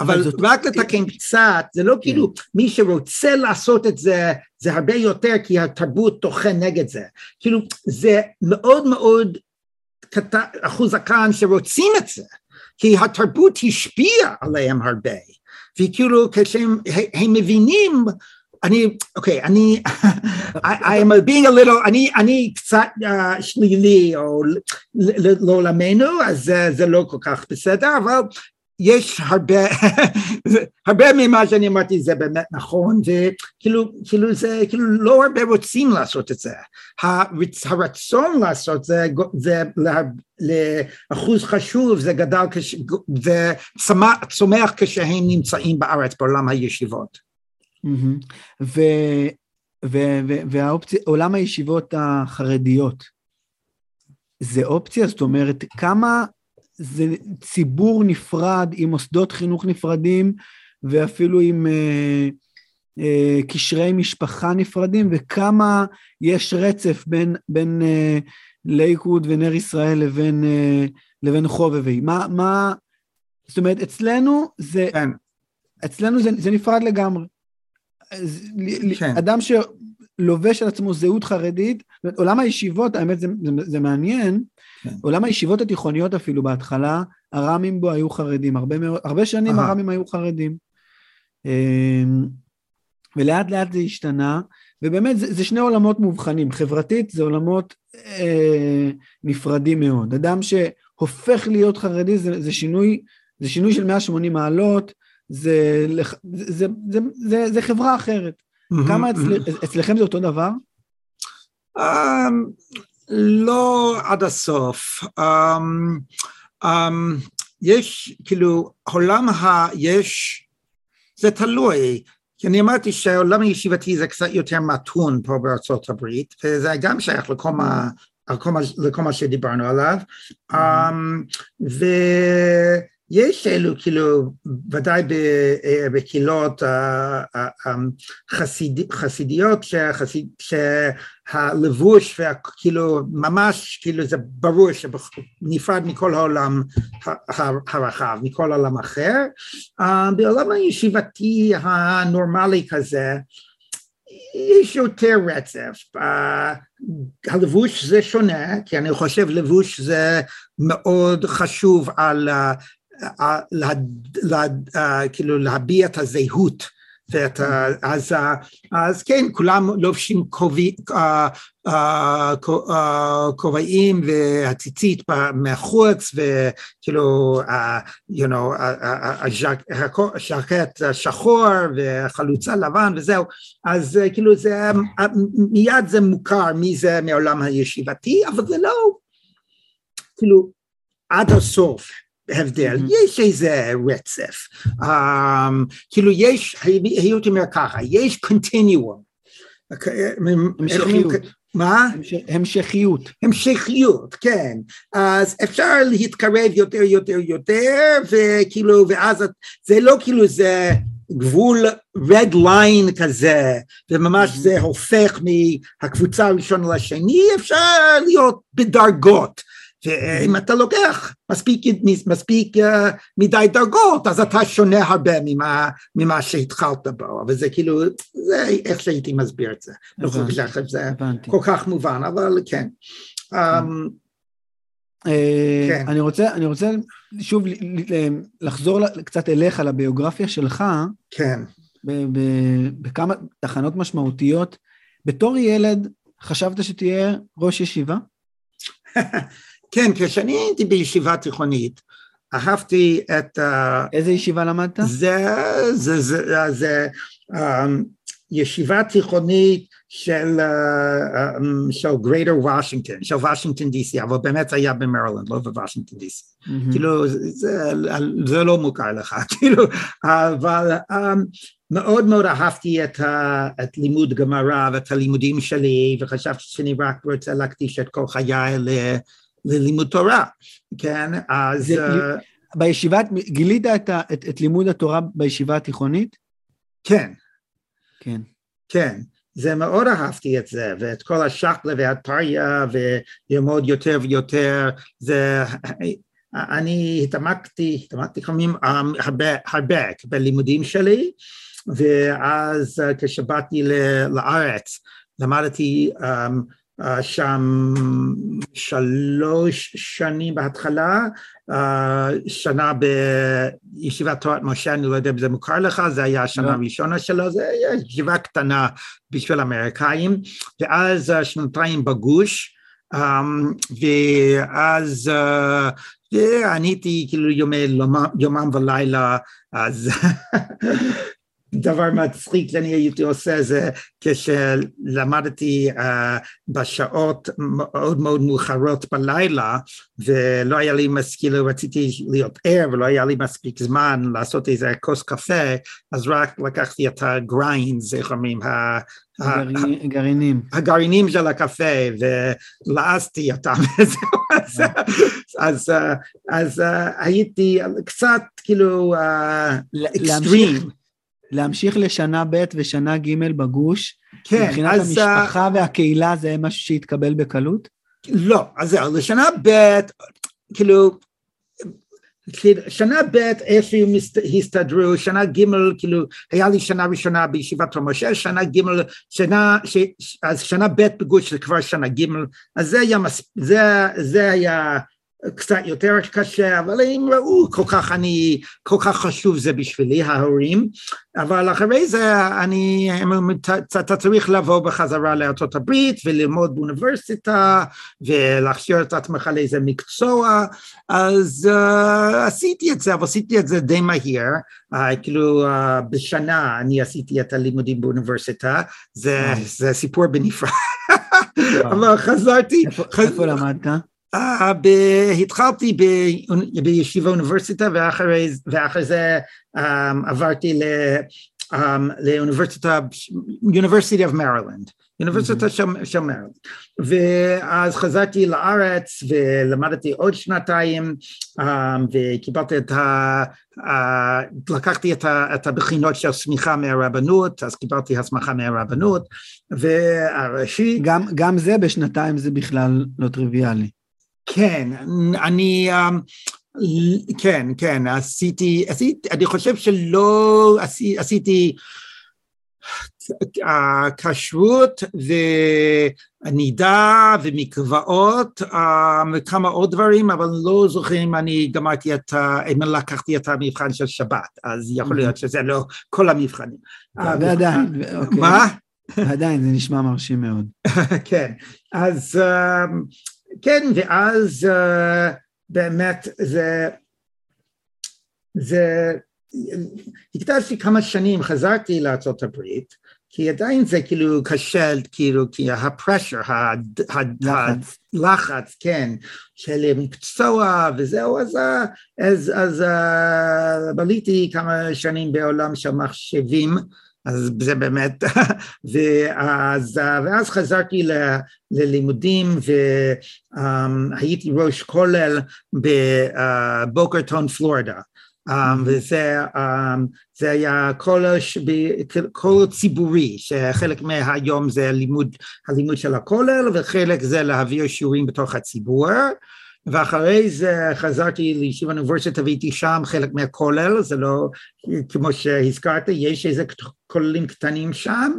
אבל רק לתקן קצת, זה לא כאילו, מי שרוצה לעשות את זה, זה הרבה יותר, כי התרבות תוכה נגד זה. כאילו, זה מאוד מאוד אחוז הקטן שרוצים את זה, כי התרבות השפיעה עליהם הרבה, וכאילו כשהם הם מבינים, אני, אוקיי, אני, I'm being a little, אני, אני קצת uh, שלילי, או לא למנו, אז uh, זה לא כל כך בסדר, אבל יש הרבה, הרבה ממה שאני אמרתי, זה באמת נכון, וכאילו, כאילו זה, כאילו לא הרבה רוצים לעשות את זה, הרצ, הרצון לעשות זה, זה לאחוז חשוב, זה גדל, כש, זה צמח, צומח כשהם נמצאים בארץ, בעולם הישיבות. Mm-hmm. והאופציה, עולם הישיבות החרדיות, זה אופציה, זאת אומרת, כמה, זה ציבור נפרד, עם מוסדות חינוך נפרדים, ואפילו עם אה, אה, קשרי משפחה נפרדים, וכמה יש רצף בין, בין אה, לייקוד ונר ישראל לבין, אה, לבין חובבי. מה, מה, זאת אומרת, אצלנו זה, כן. אצלנו זה, זה נפרד לגמרי. כן. אדם שלובש על עצמו זהות חרדית, עולם הישיבות, האמת זה, זה, זה מעניין, עולם הישיבות התיכוניות אפילו בהתחלה, הרמים בו היו חרדים, הרבה, הרבה שנים הרמים היו חרדים, ולאט לאט זה השתנה, ובאמת זה, זה שני עולמות מובחנים, חברתית זה עולמות אה, נפרדים מאוד, אדם שהופך להיות חרדי, זה, זה, שינוי, זה שינוי של מאה ושמונים מעלות, זה, זה, זה, זה, זה, זה חברה אחרת, כמה אצל, אצלכם זה אותו דבר? לא עד הסוף, um, um, יש כאילו, העולם היש, זה תלוי, כי אני אמרתי שהעולם הישיבתי זה קצת יותר מתון פה בארצות הברית, וזה גם שייך לכל מה, לכל מה שדיברנו עליו, um, ו... יש אלו כאילו, ודאי בקהילות חסידיות, שהלבוש וכאילו ממש, כאילו זה ברור שנפרד מכל העולם הרחב, מכל העולם אחר. בעולם הישיבתי הנורמלי כזה, יש יותר רצף, הלבוש זה שונה, כי אני חושב לבוש זה מאוד חשוב על כאילו להביע את הזהות, אז כן, כולם לובשים כובעים והציצית מחוץ, וכאילו השרקט שחור וחלוצה לבן וזהו, אז כאילו מיד זה מוכר מי זה מעולם הישיבתי, אבל זה לא כאילו עד הסוף הבדל, יש איזה רצף, כאילו יש, הייתי אומר ככה, יש קונטיניום, המשכיות, מה? המשכיות, המשכיות, כן, אז אפשר להתקרב יותר יותר יותר, וכאילו, ואז זה לא כאילו זה גבול רד ליין כזה, וממש זה הופך מהקבוצה הראשונה לשני, אפשר להיות בדרגות, שאם אתה לוקח מספיק, מספיק uh, מדי דרגות, אז אתה שונה הרבה ממה, ממה שהתחלת בו, וזה כאילו, זה איך שהייתי מסביר את זה, אני חושב שזה כל כך מובן, אבל כן. Um, uh, כן. אני רוצה, אני רוצה שוב לחזור קצת אליך לביוגרפיה שלך, כן. בכמה תחנות משמעותיות, בתור ילד חשבת שתהיה ראש ישיבה? כן, כשאני הייתי בישיבה תיכונית, אהבתי את... איזה ישיבה למדת? זה, זה, זה, זה, ישיבה תיכונית של, של Greater Washington, של וושינגטון די סי, אבל באמת היה במרילנד, לא בוושינגטון די סי. כאילו, זה, זה לא מוכר לך, כאילו, אבל מאוד מאוד אהבתי את, ה, את לימוד גמרא ואת הלימודים שלי, וחשבתי שאני רק רוצה להקדיש את כל חיי ל, ללימוד תורה, כן? אז... זה, בישיבת, גילית את, את, את לימוד התורה בישיבה התיכונית? כן. כן. כן, זה מאוד אהבתי את זה, ואת כל השקלה והטריה, ולמוד יותר ויותר, זה... אני התעמקתי, התעמקתי חמים, הרבה, הרבה בלימודים שלי, ואז כשבאתי לארץ, למדתי שם שלוש שנים בהתחלה, שנה בישיבת תורת משה, אני לא יודע אם זה מוכר לך, זה היה השנה הראשונה שלו, זה היה ישיבה קטנה בשביל אמריקאים, ואז שנתיים בגוש, ואז עניתי כאילו יומם ולילה, אז... דבר מצחיק שאני הייתי עושה זה כשלמדתי uh, בשעות מאוד מאוד מאוחרות בלילה, ולא היה לי מספיק, רציתי להיות ער, ולא היה לי מספיק זמן לעשות איזה כוס קפה, אז רק לקחתי את הגריינדס, איך אומרים, הגרעינים. הגרעינים של הקפה, ולעזתי אותם. אז הייתי קצת כאילו אקסטרים. להמשיך לשנה ב' ושנה ג' בגוש, כן, מבחינת אז, המשפחה והקהילה, זה משהו שהתקבל בקלות? לא, אז לשנה ב', כאילו, שנה ב' איפה הם הסתדרו, שנה ג' כאילו, היה לי שנה ראשונה בישיבת רמושה, שנה ג' שנה, ש, אז שנה ב' בגוש, כבר שנה ג', אז זה היה, זה, זה היה קצת יותר קשה, אבל הם ראו כל כך אני, כל כך חשוב זה בשבילי, ההורים, אבל אחרי זה אני, אתה צריך לבוא בחזרה לארצות הברית, וללמוד באוניברסיטה, ולהכשיר את עצמך לאיזה מקצוע, אז uh, עשיתי את זה, אבל עשיתי את זה די מהיר, uh, כאילו uh, בשנה אני עשיתי את הלימודים באוניברסיטה, זה, זה סיפור בנפרד, אבל חזרתי, איפה למדת? התחלתי בישיבה אוניברסיטה, ואחרי זה עברתי לאוניברסיטה, University of Maryland, אוניברסיטה של מרילנד, ואז חזרתי לארץ, ולמדתי עוד שנתיים, וקיבלתי את ה... לקחתי את הבחינות של סמיכה מהרבנות, אז קיבלתי הסמכה מהרבנות, והראשי... גם זה בשנתיים זה בכלל לא טריוויאלי. כן, אני, כן, כן, עשיתי, עשיתי, אני חושב שלא, עשיתי כשרות ונידה ומקוואות, כמה עוד דברים, אבל לא זוכר אם אני גמרתי את, אם לקחתי את המבחן של שבת, אז יכול להיות שזה לא כל המבחנים. ועדיין, אוקיי. מה? ועדיין, זה נשמע מרשים מאוד. כן, אז... כן, ואז uh, באמת זה, זה, הקדשתי כמה שנים, חזרתי לארצות הברית, כי עדיין זה כאילו קשה, כאילו, כי הפרשר, הד, הד, לחץ. הלחץ, כן, של מקצוע וזהו, אז, אז, אז uh, בליתי כמה שנים בעולם של מחשבים, אז זה באמת, ואז, ואז חזרתי ל, ללימודים, והייתי ראש כולל בבוקרטון, פלורידה, mm-hmm. וזה זה היה כולל ציבורי, שחלק מהיום זה לימוד, הלימוד של הכולל, וחלק זה להעביר שיעורים בתוך הציבור, ואחרי זה חזרתי לישיבה אוניברסיטה והייתי שם חלק מהכולל, זה לא, כמו שהזכרת, יש איזה כוללים קטנים שם,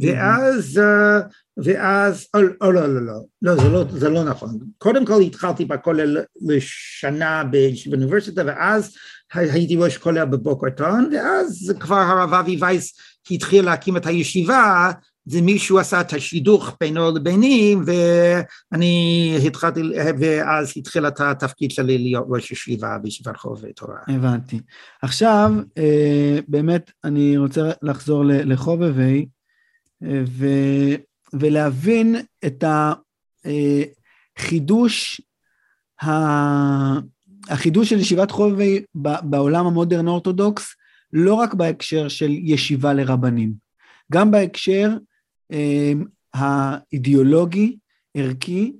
ואז, ואז, או לא, לא, לא, זה לא נכון. קודם כל התחלתי בכולל לשנה בישיבה אוניברסיטה, ואז הייתי ראש כולל בבוקרטון, ואז כבר הרב אבי וייס התחיל להקים את הישיבה, זה מישהו עשה את השידוך בינו לביני, ואני התחלתי, ואז התחיל את התפקיד שלי להיות ראש ישיבה בישיבת חובבי תורה. הבנתי. עכשיו, באמת, אני רוצה לחזור לחובבי, ולהבין את החידוש, החידוש של ישיבת חובבי בעולם המודרן אורתודוקס, לא רק בהקשר של ישיבה לרבנים, גם בהקשר אה, האידיאולוגי, ערכי,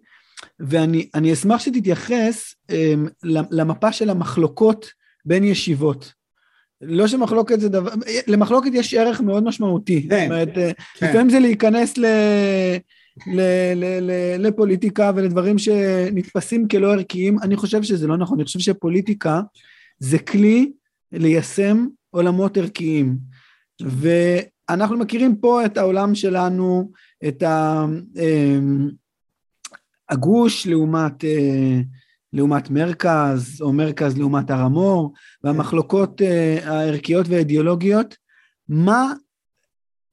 ואני אני אשמח שתתייחס אה, למפה של המחלוקות בין ישיבות. לא שמחלוקת זה דבר, למחלוקת יש ערך מאוד משמעותי. כן, זאת אומרת, כן. לפעמים זה להיכנס ל... ל, ל, ל, לפוליטיקה ולדברים שנתפסים כלא ערכיים. אני חושב שזה לא נכון, אני חושב שפוליטיקה זה כלי ליישם עולמות ערכיים, ואנחנו מכירים פה את העולם שלנו, את הגוש לעומת, לעומת מרכז, או מרכז לעומת הרמור, והמחלוקות הערכיות והאידיאולוגיות. מה,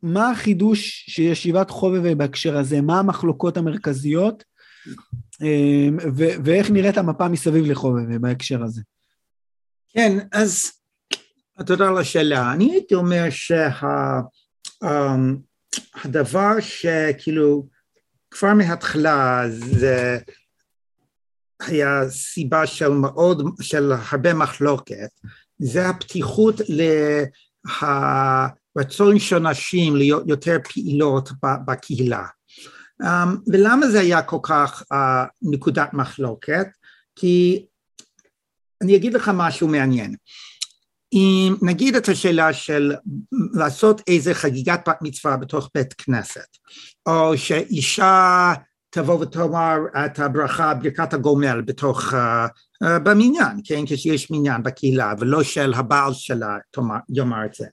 מה החידוש שישיבת חובבי בהקשר הזה? מה המחלוקות המרכזיות? ו- ואיך נראית המפה מסביב לחובבי בהקשר הזה? כן, אז תודה על השאלה. אני הייתי אומר שהדבר שכאילו כבר מההתחלה זה היה סיבה של מאוד, של הרבה מחלוקת, זה הפתיחות לרצון של נשים להיות יותר פעילות בקהילה. ולמה זה היה כל כך נקודת מחלוקת? כי אני אגיד לך משהו מעניין. אם נגיד את השאלה של לעשות איזה חגיגת בת מצווה בתוך בית כנסת, או שאישה תבוא ותאמר את הברכה, ברכת הגומל בתוך, uh, במניין, כן, כשיש מניין בקהילה, ולא של הבעל שלה, תאמר, יאמר את זה.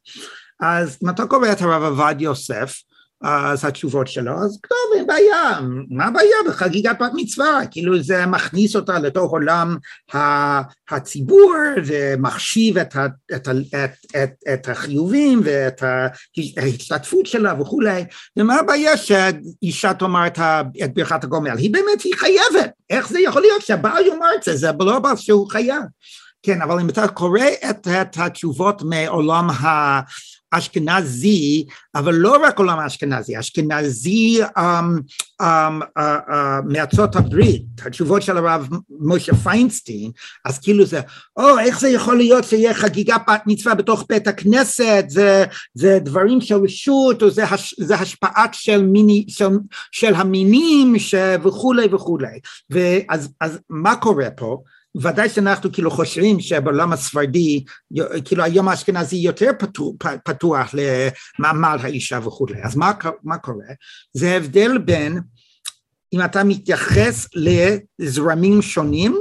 אז אם אתה קורא את הרב עובדיה יוסף, אז התשובות שלו, אז טוב, אין בעיה, מה הבעיה בחגיגת בת מצווה? כאילו זה מכניס אותה לתוך עולם הציבור, ומחשיב את, את, את, את, את החיובים, ואת ההשתתפות שלה וכו'. ומה הבעיה שאישה תאמר את ברכת הגומל? היא באמת, היא חייבת. איך זה יכול להיות שהבעל יאמר את זה? זה לא בעל שהוא חייב. כן, אבל אם אתה קורא את, את התשובות מעולם ה... אשכנזי, אבל לא רק עולם האשכנזי, אשכנזי מארצות הברית, התשובות של הרב משה פיינסטיין, אז כאילו זה, או איך זה יכול להיות שיהיה חגיגה בת מצווה בתוך בית הכנסת, זה דברים של רשות, או זה השפעה של המינים וכו' וכו'. אז מה קורה פה? ודאי שאנחנו כאילו חושבים שבעולם הספרדי, כאילו היום האשכנזי יותר פתוח למעמד האישה וכו'. אז מה, מה קורה? זה הבדל בין, אם אתה מתייחס לזרמים שונים,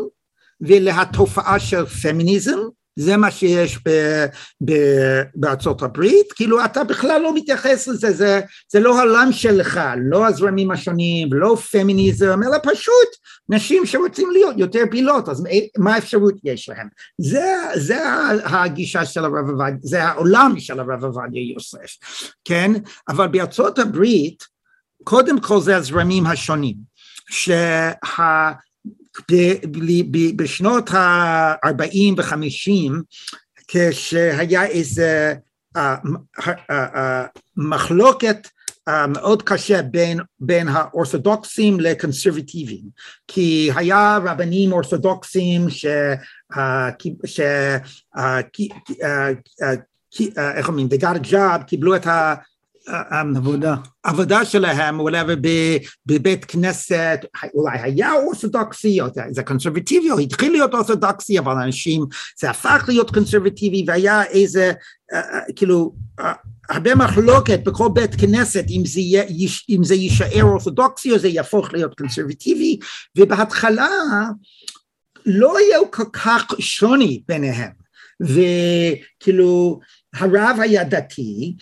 ולהתופעה של פמיניזם, זה מה שיש ב- ב- בארצות הברית, כאילו אתה בכלל לא מתייחס לזה, זה, זה לא העולם שלך, לא הזרמים השונים, לא פמיניזם, אלא פשוט נשים שרוצים להיות יותר פעילות, אז מה האפשרות יש להם? זה, זה הגישה של הרב עובדיה, זה העולם של הרב עובדיה יוסף, כן? אבל בארצות הברית, קודם כל זה הזרמים השונים, שה... בשנות ה-ארבעים ו-חמישים, כשהיה איזה מחלוקת מאוד קשה בין, בין האורתודוקסים לקונסרבטיבים, כי היה רבנים אורתודוקסים ש... ש... איך אומרים, they got a job, קיבלו את ה... עבודה. עבודה שלהם, אולי בבית כנסת, אולי היה אורתודוקסי, זה קונסרבטיבי, או התחיל להיות אורתודוקסי, אבל אנשים, זה הפך להיות קונסרבטיבי, והיה איזה, כאילו, הרבה מחלוקת בכל בית כנסת, אם זה יישאר אורתודוקסי, או זה יהפוך להיות קונסרבטיבי, ובהתחלה, לא היה כל כך שוני ביניהם, וכאילו, הרב היה דתי,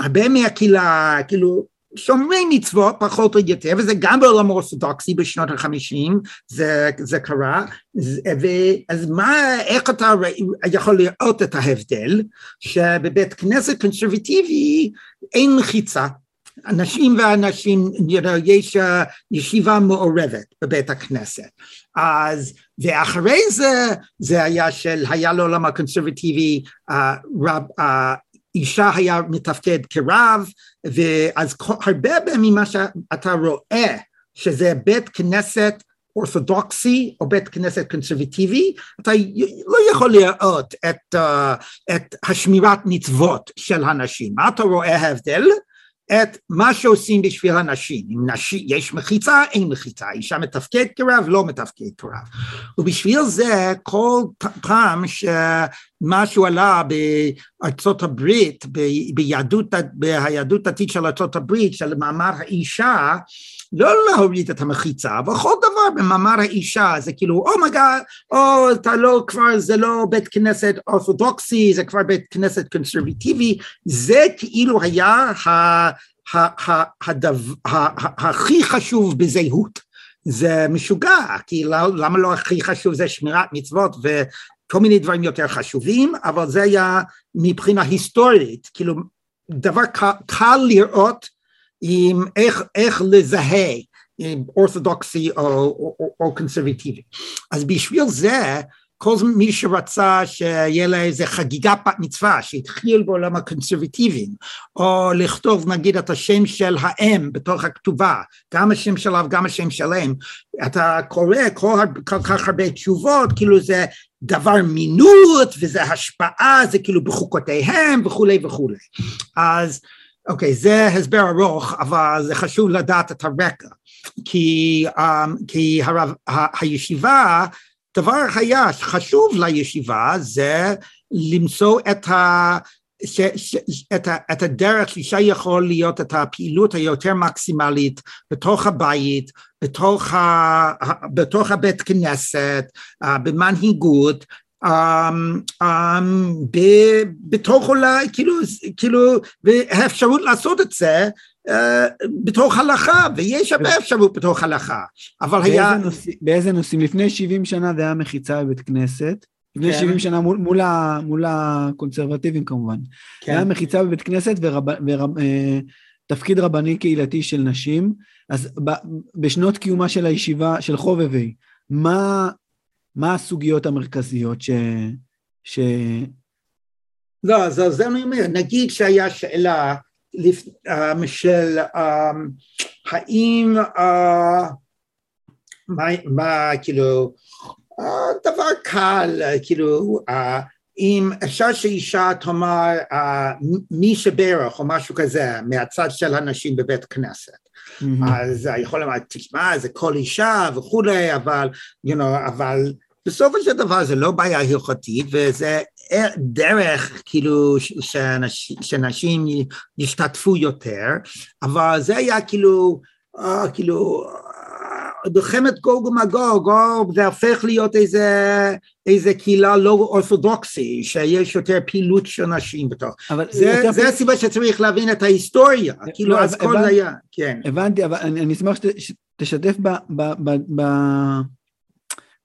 הרבה מהקהילה, כאילו, שומרי מצוות פחות או יותר, וזה גם בעולם אורתודוקסי בשנות ה-חמישים, זה, זה קרה, אז מה, איך אתה יכול לראות את ההבדל, שבבית כנסת קונסרבטיבי אין מחיצה, אנשים ואנשים, יש ישיבה מעורבת בבית הכנסת. אז, ואחרי זה, זה היה של, היה לעולם הקונסרבטיבי, רב, אישה היה מתפקד כרב, ואז הרבה ממה שאתה רואה, שזה בית כנסת אורתודוקסי, או בית כנסת קונסרבטיבי, אתה לא יכול לראות את, את השמירת מצוות של הנשים. מה אתה רואה ההבדל? את מה שעושים בשביל הנשים. אם נשי, יש מחיצה, אין מחיצה. אישה מתפקד כרב, לא מתפקד כרב. ובשביל זה, כל פעם שמשהו עלה בארצות הברית, ביהדות, ביהדות עתית של ארצות הברית, של מאמר האישה, לא להוריד את המחיצה, אבל כל דבר במאמר האישה, זה כאילו, oh my God, oh, אתה לא כבר, זה לא בית כנסת אורתודוקסי, זה כבר בית כנסת קונסרבטיבי, זה כאילו היה הכי חשוב בזהות, זה משוגע, כי למה לא הכי חשוב זה שמירת מצוות וכל מיני דברים יותר חשובים, אבל זה היה מבחינה היסטורית, כאילו דבר קל לראות, עם איך, איך לזהה עם אורתודוקסי או, או, או, או קונסרבטיבי. אז בשביל זה, כל מי שרצה שיהיה לה איזה חגיגה בת מצווה, שהתחיל בעולם הקונסרבטיביים, או לכתוב נגיד את השם של האם בתוך הכתובה, גם השם שלה וגם השם שלהם, אתה קורא כל, כל כך הרבה תשובות, כאילו זה דבר מינות, וזה השפעה, זה כאילו בחוקותיהם וכולי וכולי. אז אוקיי, okay, זה הסבר ארוך, אבל זה חשוב לדעת את הרקע, כי, um, כי הרב, ה, הישיבה, דבר היה חשוב לישיבה, זה למצוא את, ה, ש, ש, את, ה, את הדרך שיכול להיות את הפעילות היותר מקסימלית, בתוך הבית, בתוך, ה, בתוך הבית כנסת, uh, במנהיגות, אמ אמ בתוך אולי כאילו כאילו והאפשרות לעשות את זה בתוך הלכה, ויש הרבה אפשרות בתוך הלכה, אבל היה באיזה נושאים לפני שבעים שנה זה היה מחיצה בבית כנסת, לפני שבעים שנה מול מול הקונסרבטיבים כמובן, היה מחיצה בבית כנסת ותפקיד רבני קהילתי של נשים. אז בשנות קיומה של הישיבה של חובבי, מה מה הסוגיות המרכזיות ש... ש... לא, אז זה אני אומר, נגיד שהיה שאלה לפ... של האם, מה, מה, כאילו, דבר קל, כאילו, אם אפשר שאישה תאמר מי שברך או משהו כזה מהצד של הנשים בבית כנסת. אז יכול לומר, תשמע, זה כל אישה וכולי, אבל, you know, אבל בסוף של דבר זה לא בעיה הלכתית, וזה דרך כאילו שנש, שנשים ישתתפו יותר, אבל זה היה כאילו, אה, כאילו, בחמת גוג ומגוג, זה הופך להיות איזה, איזה קהילה לא אורתודוקסי, שיש יותר פעילות של נשים בתוך. זה, זה פ... הסיבה שצריך להבין את ההיסטוריה, כאילו לא, אז כל הבנ... היה, כן. הבנתי, אבל אני, אני אשמח שתשתף ב, ב, ב, ב,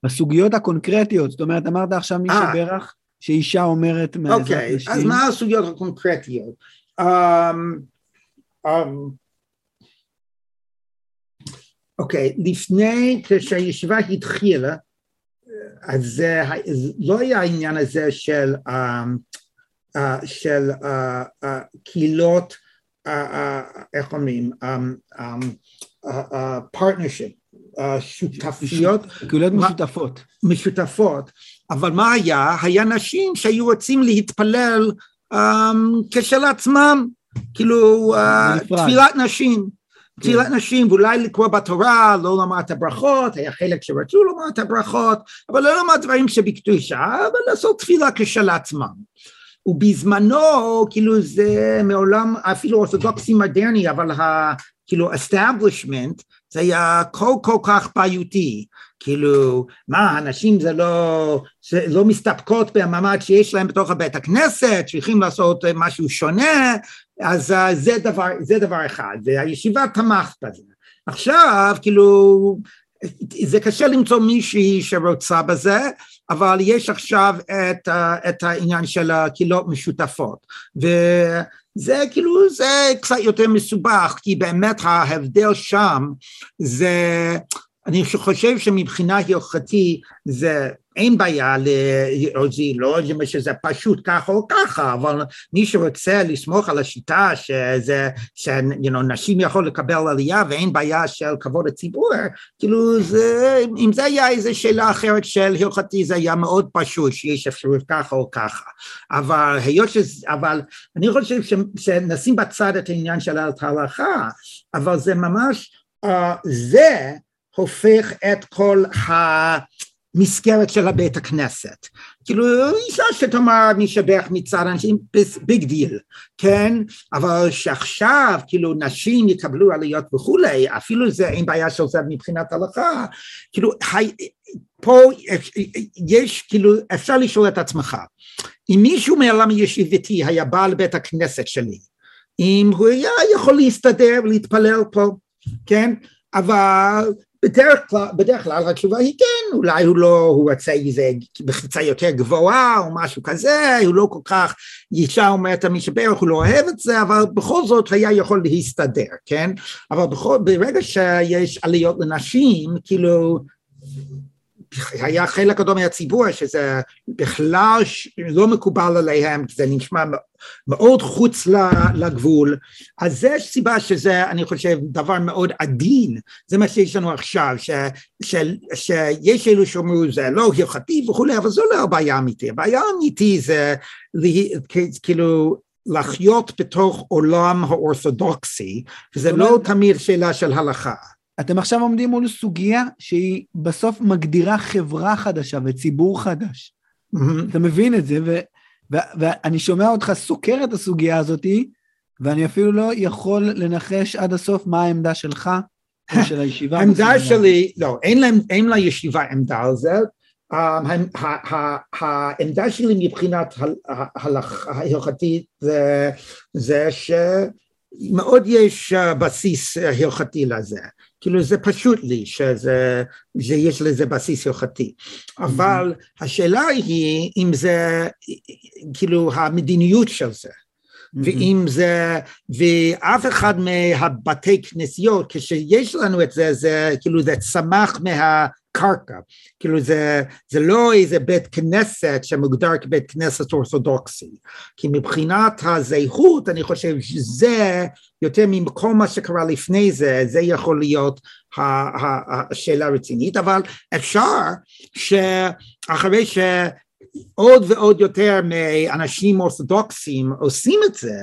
בסוגיות הקונקרטיות, זאת אומרת, אמרת עכשיו מי שברך, שאישה אומרת מהעזרת נשים. אוקיי, okay, אז מה הסוגיות הקונקרטיות? אממ... Um, um, אוקיי, okay, לפני כשהישיבה התחילה, אז לא היה העניין הזה של, uh, uh, של uh, uh, קהילות, uh, uh, איך אומרים, פרטנרשיפ, um, um, uh, uh, uh, שותפיות. קהילות משותפות. משותפות, אבל מה היה? היה נשים שהיו רוצים להתפלל um, כשל עצמם, כאילו uh, תפילת נשים. תפילת נשים, ואולי לקרוא בתורה, לא לומר את הברכות, היה חלק שרצו לומר את הברכות, אבל לא לומר דברים שבקדושה, אבל לעשות תפילה כשל עצמם. ובזמנו, כאילו זה מעולם, אפילו אורתודוקסי מודרני, אבל ה, כאילו establishment, זה היה כל כל כך בעייתי, כאילו, מה, אנשים זה לא, זה לא מסתפקות במעמד שיש להם בתוך הבית הכנסת, צריכים לעשות משהו שונה, אז זה דבר, זה דבר אחד, והישיבה תמכת בזה. עכשיו, כאילו, זה קשה למצוא מישהי שרוצה בזה, אבל יש עכשיו את, את העניין של הקהילות משותפות, ו... זה כאילו, זה קצת יותר מסובך, כי באמת ההבדל שם, זה, אני חושב שמבחינה הלכתית, זה אין בעיה, לא אומר שזה פשוט ככה או ככה, אבל מי שרוצה לסמוך על השיטה, שנשים יכול לקבל עלייה, ואין בעיה של כבוד הציבור, כאילו, אם זה היה איזו שאלה אחרת של הלכתי, זה היה מאוד פשוט, שיש אפשרות ככה או ככה, אבל אני חושב שנשים בצד את העניין של ההלכה, אבל זה ממש, זה הופך את כל ה... מסגרת של בית הכנסת, כאילו אישה שתאמר משבח מצד אנשים, ביג דיל, כן, אבל שעכשיו כאילו נשים יקבלו עליות וכולי, אפילו זה אין בעיה של זה מבחינת הלכה, כאילו פה יש, כאילו אפשר לשאול את עצמך, אם מישהו מעולם ישיבתי היה בעל בית הכנסת שלי, אם הוא היה יכול להסתדר להתפלל פה, כן, אבל בדרך כלל, בדרך כלל התשובה היא כן, אולי הוא לא, הוא רצה איזה בחיצה יותר גבוהה או משהו כזה, הוא לא כל כך, אישה אומרת מי שברך, הוא לא אוהב את זה, אבל בכל זאת היה יכול להסתדר, כן? אבל בכל, ברגע שיש עליות לנשים, כאילו, היה חלק גדול מהציבור שזה בכלל לא מקובל עליהם, זה נשמע מאוד חוץ לגבול, אז זה סיבה שזה אני חושב דבר מאוד עדין, זה מה שיש לנו עכשיו, ש, ש, שיש אלו שאומרו זה לא הלכתי וכולי, אבל זו לא הבעיה אמיתי, הבעיה אמיתי זה כאילו לחיות בתוך עולם האורתודוקסי, וזה לא תמיד שאלה של הלכה. אתם עכשיו עומדים מול סוגיה שהיא בסוף מגדירה חברה חדשה וציבור חדש. אתה מבין את זה, ו- ו- ואני שומע אותך סוקר את הסוגיה הזאת, ואני אפילו לא יכול לנחש עד הסוף מה העמדה שלך או של הישיבה. העמדה שלי, לא, אין להם, אין לה ישיבה עמדה על זה, העמדה שלי מבחינת ההלכתית זה שמאוד יש בסיס הלכתי לזה. כאילו זה פשוט לי, שיש לזה בסיס הלכתי, אבל השאלה היא, אם זה, כאילו המדיניות של זה, ואם זה, ואף אחד מהבתי כנסיות, כשיש לנו את זה, זה כאילו זה צמח מהקרקע, כאילו זה, זה לא איזה בית כנסת, שמוגדר כבית כנסת אורתודוקסי, כי מבחינת הזהות, אני חושב שזה, יותר ממקום מה שקרה לפני זה, זה יכול להיות השאלה הרצינית, אבל אפשר שאחרי שעוד ועוד יותר מאנשים אורתודוקסים עושים את זה,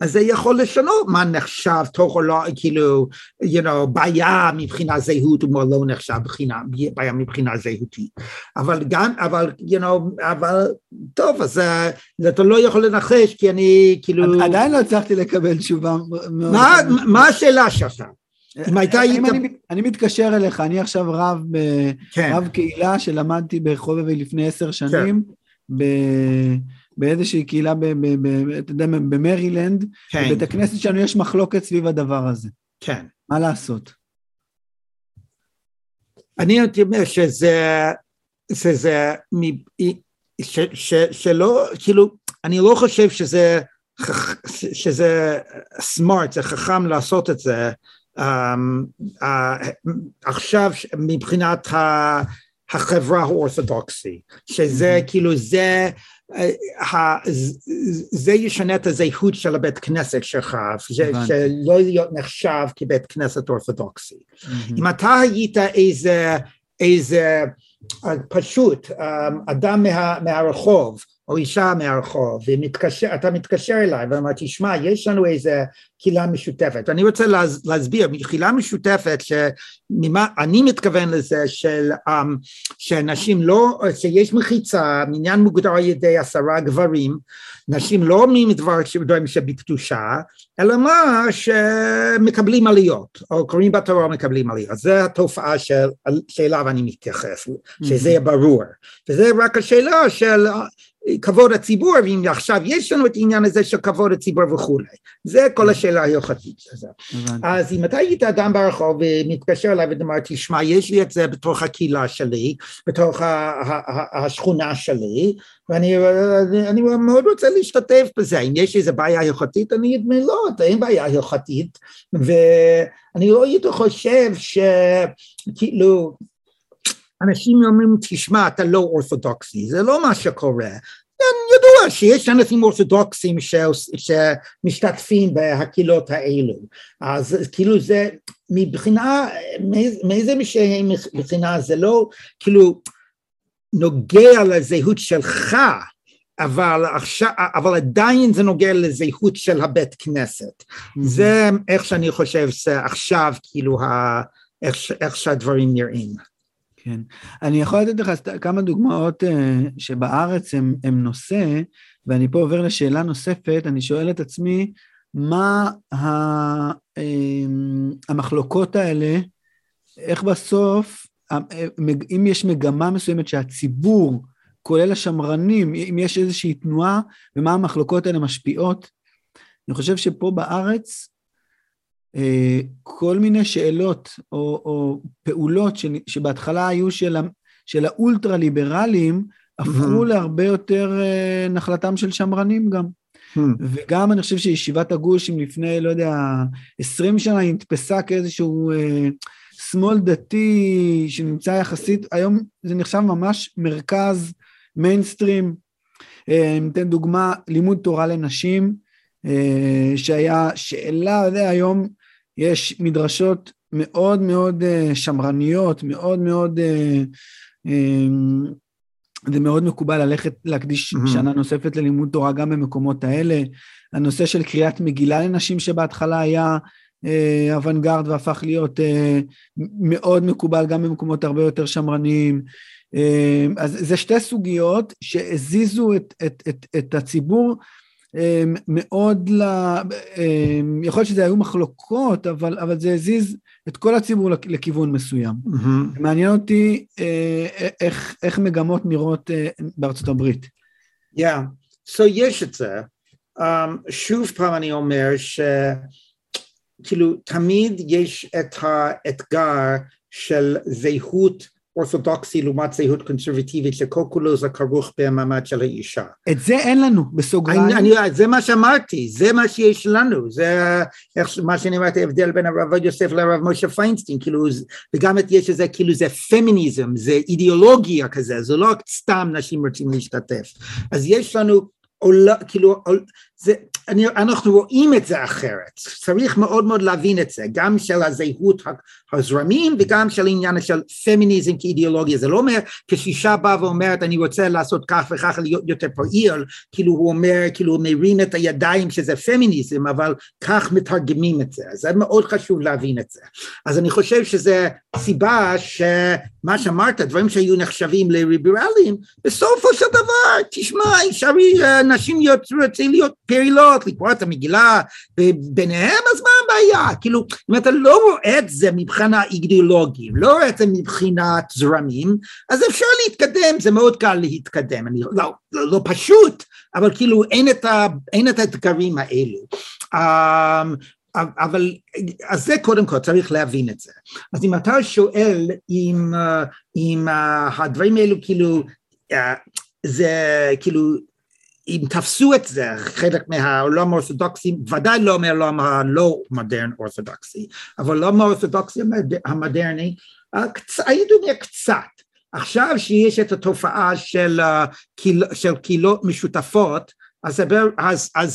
אז זה יכול לשנות מה נחשב תוך או לא, כאילו, you know, בעיה מבחינה זהות ומה לא נחשב בחינה, בעיה מבחינה זהותי. אבל גם, אבל, you know, אבל, טוב, אז אתה לא יכול לנחש, כי אני, כאילו... עדיין לא הצלחתי לקבל תשובה. מה, מה השאלה שלך? אם הייתה... אני, אני מתקשר אליך, אני עכשיו רב, כן. רב קהילה שלמדתי בחובבי לפני עשר שנים, כן. ב... באיזושהי קהילה, אתה יודע, במרילנד, בבית הכנסת שלנו יש מחלוקת סביב הדבר הזה. כן. מה לעשות? אני אומר שזה, שזה, שלא, כאילו, אני לא חושב שזה, שזה סמארט, זה חכם לעשות את זה, עכשיו מבחינת החברה האורתודוקסית, שזה כאילו, זה, זה ישנה את הזהות של הבית כנסת שלך, שלא להיות נחשב כבית כנסת אורתודוקסי. אם אתה היית איזה פשוט אדם מהרחוב, או אישה מהרחוב, ואתה מתקשר אליי, ואומר, תשמע, יש לנו איזה קהילה משותפת, ואני רוצה להסביר, קהילה משותפת, שאני מתכוון לזה, שאנשים לא, שיש מחיצה, מניין מוגדר על ידי עשרה גברים, נשים לא אומרים דברים שבקדושה, אלא מה שמקבלים עליות, או קוראים בתורה מקבלים עליות, זו התופעה שאליו אני מתייחס, שזה ברור, וזה רק השאלה של... כבוד הציבור, ואם עכשיו יש לנו את העניין הזה של כבוד הציבור וכולי. זה כל השאלה היוחתית. אז אם אתה היית אדם ברחוב ומתקשר אליי ואומר, תשמע, יש לי את זה בתוך הקהילה שלי, בתוך השכונה שלי, ואני מאוד רוצה להשתתף בזה, אם יש איזו בעיה הלכתית, אני אדמה לא, אין בעיה הלכתית, ואני לא הייתי חושב שכאילו, אנשים אומרים, תשמע, אתה לא אורתודוקסי, זה לא מה שקורה, ידוע שיש אנשים אורתודוקסים שמשתתפים בהקהילות האלו, אז כאילו זה, מבחינה, מאיזה משהם מבחינה, זה לא, כאילו, נוגע לזהות שלך, אבל עכשיו, אבל עדיין זה נוגע לזהות של הבית כנסת. זה איך שאני חושב שעכשיו, כאילו, איך שהדברים נראים. כן. אני יכול לתת לך כמה דוגמאות שבארץ הם נושא, ואני פה עובר לשאלה נוספת, אני שואל את עצמי, מה המחלוקות האלה, איך בסוף, אם יש מגמה מסוימת שהציבור, כולל השמרנים, אם יש איזושהי תנועה, ומה המחלוקות האלה משפיעות, אני חושב שפה בארץ, כל מיני שאלות, או, או פעולות, שבהתחלה היו של, של האולטרה-ליברלים, הפכו להרבה יותר נחלתם של שמרנים גם. וגם אני חושב שישיבת הגוש, אם לפני, לא יודע, עשרים שנה, היא נתפסה כאיזשהו שמאל דתי שנמצא יחסית, היום זה נחשב ממש מרכז, מיינסטרים, נתן דוגמה, לימוד תורה לנשים, שהיה שאלה, היום יש מדרשות מאוד מאוד שמרניות, מאוד מאוד, זה מאוד מקובל ללכת להקדיש שנה נוספת ללימוד תורה גם במקומות האלה, הנושא של קריאת מגילה לנשים שבהתחלה היה, אוונגרד והפך להיות מאוד מקובל גם במקומות הרבה יותר שמרניים. אז זה שתי סוגיות שהזיזו את, את, את, את הציבור מאוד, לה, יכול להיות שזה היו מחלוקות, אבל, אבל זה הזיז את כל הציבור לכיוון מסוים. Mm-hmm. מעניין אותי איך, איך מגמות נראות בארצות הברית. Yeah, so יש את זה. Um, שוב פעם אני אומר ש... כאילו, תמיד יש את האתגר של זהות אורתודוקסי לעומת זהות קונסרבטיבית, שכל כולו זה כרוך במעמד של האישה. את זה אין לנו בסוגריים. זה מה שאמרתי, זה מה שיש לנו, זה מה שאני אמרתי, ההבדל בין הרב עובדיה יוסף לרב משה פיינשטיין, כאילו, וגם יש איזה, כאילו, זה פמיניזם, זה אידיאולוגיה כזה, זה לא סתם נשים רוצים להשתתף. אז יש לנו... כאילו, זה, אני, אנחנו רואים את זה אחרת, צריך מאוד מאוד להבין את זה, גם של הזהות הזרמים וגם של עניין של פמיניזם כאידיאולוגיה, זה לא אומר כשאישה באה ואומרת אני רוצה לעשות כך וכך להיות יותר פעיל, כאילו הוא אומר, כאילו הוא מרים את הידיים שזה פמיניזם, אבל כך מתרגמים את זה, זה מאוד חשוב להבין את זה, אז אני חושב שזה סיבה שמה שאמרת, דברים שהיו נחשבים לליברלים, בסופו של דבר, תשמע, אפשרי נשים רוצים להיות פעילות, לקרוא את המגילה, ביניהם, אז מה הבעיה? כאילו, אם אתה לא רואה את זה מבחינה אידיאולוגית, לא רואה את זה מבחינת זרמים, אז אפשר להתקדם, זה מאוד קל להתקדם, אני, לא, לא, לא פשוט, אבל כאילו אין את, ה, אין את האתגרים האלו. אבל, אז זה קודם כל, צריך להבין את זה. אז אם אתה שואל אם, אם הדברים האלו כאילו, זה כאילו, אם תפסו את זה, חלק מהעולם האורתודוקסי, ודאי לא מהעולם הלא מודרן אורתודוקסי, אבל לא מהאורתודוקסי המודרני, הידוע קצת. עכשיו שיש את התופעה של קהילות משותפות, אז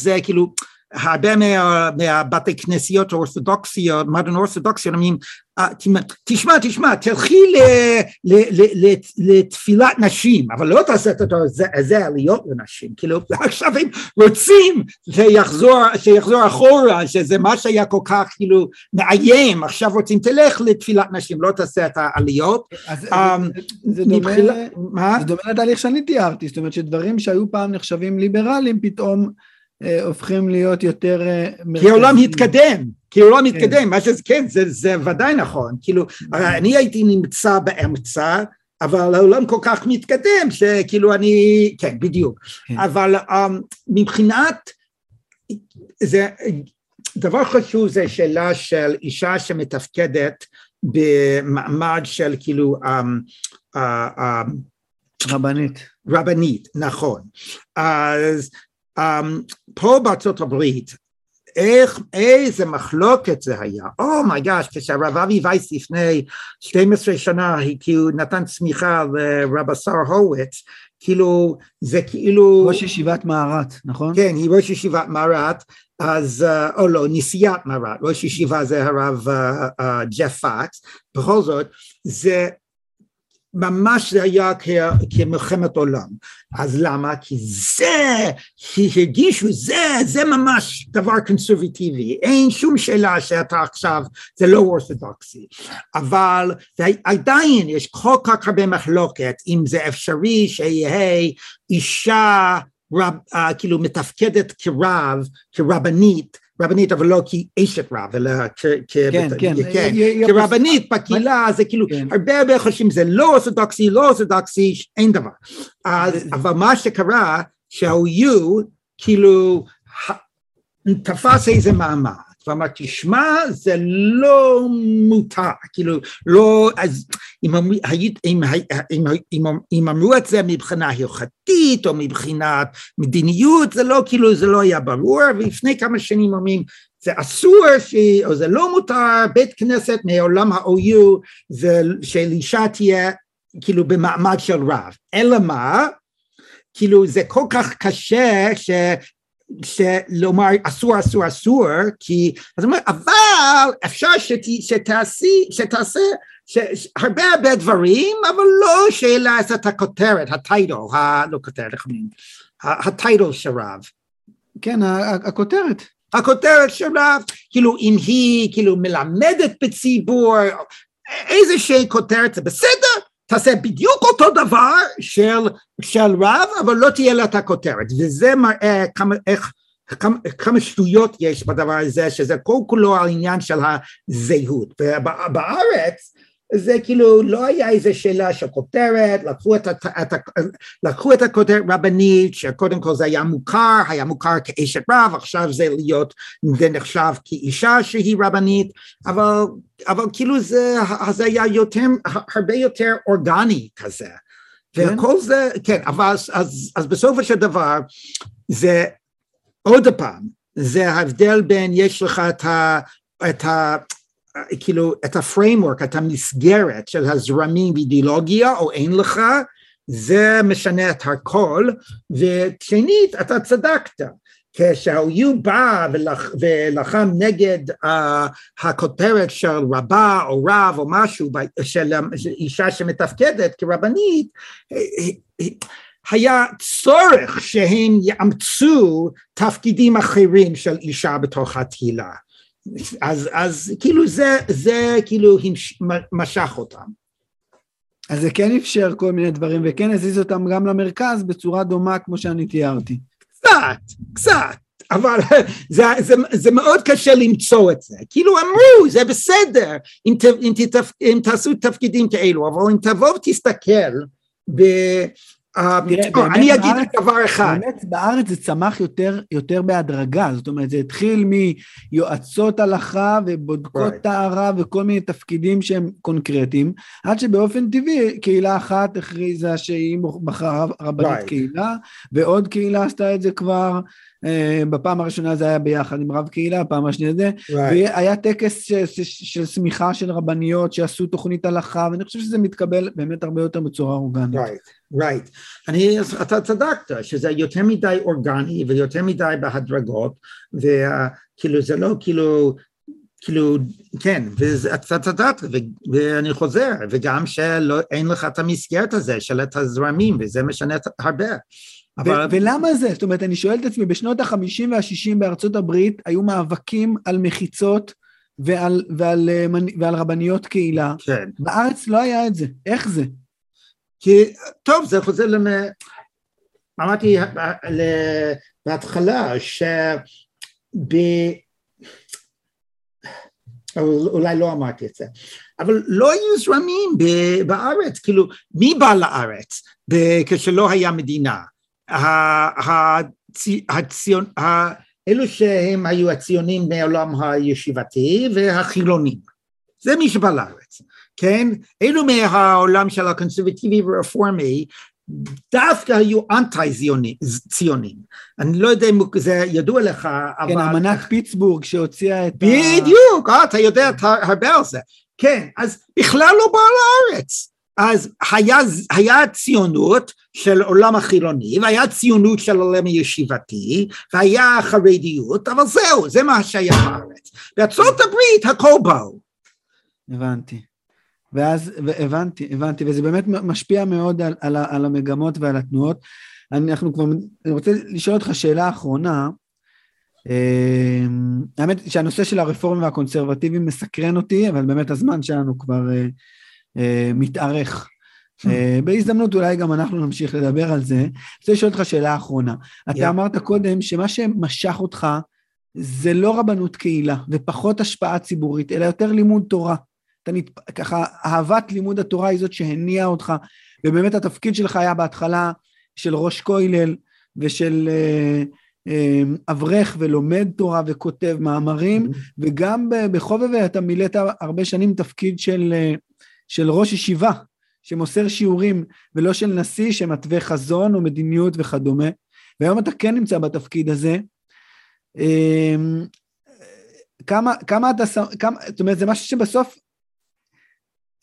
זה כאילו, הרבה מהבתי כנסיות האורתודוקסיות, מודרן אורתודוקסיות, אומרים, תשמע, תשמע, תלכי לתפילת נשים, אבל לא תעשה את זה עליות לנשים, כאילו עכשיו הם רוצים שיחזור אחורה, שזה מה שהיה כל כך כאילו מאיים, עכשיו רוצים תלך לתפילת נשים, לא תעשה את העליות. זה דומה לתהליך שאני תיארתי, זאת אומרת שדברים שהיו פעם נחשבים ליברליים פתאום הופכים להיות יותר... כי העולם התקדם, כי העולם התקדם, מה שזה כן, זה ודאי נכון, כאילו, אני הייתי נמצא באמצע, אבל העולם כל כך מתקדם, שכאילו אני, כן, בדיוק, כן. אבל um, מבחינת, זה, דבר חשוב זה שאלה של אישה שמתפקדת במעמד של כאילו, um, uh, um, רבנית. רבנית, נכון. אז um, פה בארצות הברית, איך, איזה מחלוקת זה היה, oh my gosh, כשהרב אבי וייס לפני שתים עשרה שנה, כאילו נתן צמיחה לרב השר הורוביץ, כאילו, זה כאילו... ראש ישיבת מערת, נכון? כן, היא ראש ישיבת מערת, אז, או לא, נשיאת מערת, ראש ישיבה זה הרב ג'ף פאקס, בכל זאת, זה... ממש זה היה כמלחמת עולם. אז למה? כי זה, הרגישו, זה, זה ממש דבר קונסרבטיבי. אין שום שאלה שאתה עכשיו, זה לא אורתודוקסי. אבל עדיין יש כל כך הרבה מחלוקת, אם זה אפשרי שיהיה אישה, רב, כאילו מתפקדת כרב, כרבנית, רבנית, אבל לא כאשת רב, אלא כרבנית בקהילה, זה כאילו, הרבה הרבה חושבים, זה לא אורתודוקסי, לא אורתודוקסי, אין דבר. אבל מה שקרה, שהיו, כאילו, תפס איזה מעמד, ואמר, תשמע, זה לא מותר, כאילו, לא, אז אם אמרו את זה מבחינה הלכתית, או מבחינת מדיניות, זה לא, כאילו, זה לא היה ברור, ולפני כמה שנים אומרים, זה אסור, או זה לא מותר, בית כנסת מעולם ה-או יו, שאישה תהיה, כאילו, במעמד של רב, אלא מה, כאילו, זה כל כך קשה, ש... שלומר אסור אסור אסור כי אז אומר אבל אפשר שתעשי שתעשה הרבה הרבה דברים אבל לא שאלה את הכותרת הטייטל לא כותרת הטייטל של רב כן הכותרת הכותרת של רב כאילו אם היא כאילו מלמדת בציבור איזושהי כותרת זה בסדר תעשה בדיוק אותו דבר של, של רב, אבל לא תהיה לה את הכותרת, וזה מראה כמה, איך, כמה, כמה שטויות יש בדבר הזה, שזה כל כולו העניין של הזהות, ובארץ זה כאילו לא היה איזו שאלה של כותרת, לקחו את, את, לקחו את הכותרת רבנית, שקודם כל זה היה מוכר, היה מוכר כאשת רב, עכשיו זה להיות, זה נחשב כאישה שהיא רבנית, אבל, אבל כאילו זה, זה היה יותר, הרבה יותר אורגני כזה, כן? וכל זה, כן, אבל אז, אז בסופו של דבר, זה עוד פעם, זה ההבדל בין יש לך את ה... את ה כאילו את הפריימורק, את המסגרת של הזרמים ואידיאולוגיה או אין לך, זה משנה את הכל, ושנית אתה צדקת, כשהוא בא ולחם נגד הכותרת של רבה או רב או משהו, של אישה שמתפקדת כרבנית, היה צורך שהם יאמצו תפקידים אחרים של אישה בתוך התהילה. אז, אז כאילו זה, זה כאילו משך אותם. אז זה כן אפשר כל מיני דברים, וכן הזיז אותם גם למרכז בצורה דומה כמו שאני תיארתי. קצת, קצת, אבל זה, זה, זה מאוד קשה למצוא את זה. כאילו אמרו, זה בסדר, אם, ת, אם, תתפ, אם תעשו תפקידים כאלו, אבל אם תבוא ותסתכל ב... אני אגיד דבר אחד. באמת בארץ זה צמח יותר בהדרגה, זאת אומרת זה התחיל מיועצות הלכה ובודקות טהרה וכל מיני תפקידים שהם קונקרטיים, עד שבאופן טבעי קהילה אחת הכריזה שהיא בחרה רבנית קהילה, ועוד קהילה עשתה את זה כבר, בפעם הראשונה זה היה ביחד עם רב קהילה, הפעם השנייה זה, והיה טקס של סמיכה של רבניות שעשו תוכנית הלכה, ואני חושב שזה מתקבל באמת הרבה יותר בצורה אורגנית. right, אני, אתה צדקת, שזה יותר מדי אורגני, ויותר מדי בהדרגות, וכאילו זה לא, כאילו, כאילו, כן, ואתה צדקת, ואני חוזר, וגם שאין לך את המסגרת הזה, של את הזרמים, וזה משנה הרבה. אבל... ולמה זה? זאת אומרת, אני שואל את עצמי, בשנות ה-חמישים וה-שישים בארצות הברית, היו מאבקים על מחיצות, ועל, ועל, ועל, ועל רבניות קהילה, כן. בארץ לא היה את זה, איך זה? כי, טוב, זה חוזר למ... אמרתי בהתחלה, שב... אולי לא אמרתי את זה, אבל לא היו זרמים בארץ, כאילו מי בא לארץ כשלא היה מדינה? הציון, אלו שהם היו הציונים מהעולם הישיבתי והחילונים, זה מי שבא לארץ, כן? אלו מהעולם של הקונסרבטיבי ורפורמי, דווקא היו אנטי-ציונים. אני לא יודע אם זה ידוע לך, אבל... כן, אמנת פיטסבורג שהוציאה את... בדיוק, אתה יודע הרבה על זה. כן, אז בכלל לא בא לארץ. אז היה ציונות של עולם החילוני, והיה ציונות של עולם הישיבתי, והיה חרדיות, אבל זהו, זה מה שהיה בארץ. בארצות הברית הכל באו. הבנתי. ואז הבנתי, הבנתי, וזה באמת משפיע מאוד על, על, על המגמות ועל התנועות. אנחנו כבר, אני רוצה לשאול אותך שאלה האחרונה, האמת שהנושא של הרפורמים והקונסרבטיבים מסקרן אותי, אבל באמת הזמן שלנו כבר מתארך. בהזדמנות אולי גם אנחנו נמשיך לדבר על זה. אני רוצה לשאול אותך שאלה האחרונה. אתה אמרת קודם שמה שמשך אותך זה לא רבנות קהילה, ופחות השפעה ציבורית, אלא יותר לימוד תורה. אתה נת... ככה, אהבת לימוד התורה היא זאת שהניעה אותך, ובאמת התפקיד שלך היה בהתחלה של ראש כולל, ושל אה, אה, אברך ולומד תורה וכותב מאמרים, mm-hmm. וגם בחובבי אתה מילאת הרבה שנים תפקיד של, אה, של ראש ישיבה, שמוסר שיעורים, ולא של נשיא שמתווה חזון או מדיניות וכדומה, והיום אתה כן נמצא בתפקיד הזה, אה, כמה, כמה אתה, כמה, זאת אומרת זה משהו שבסוף,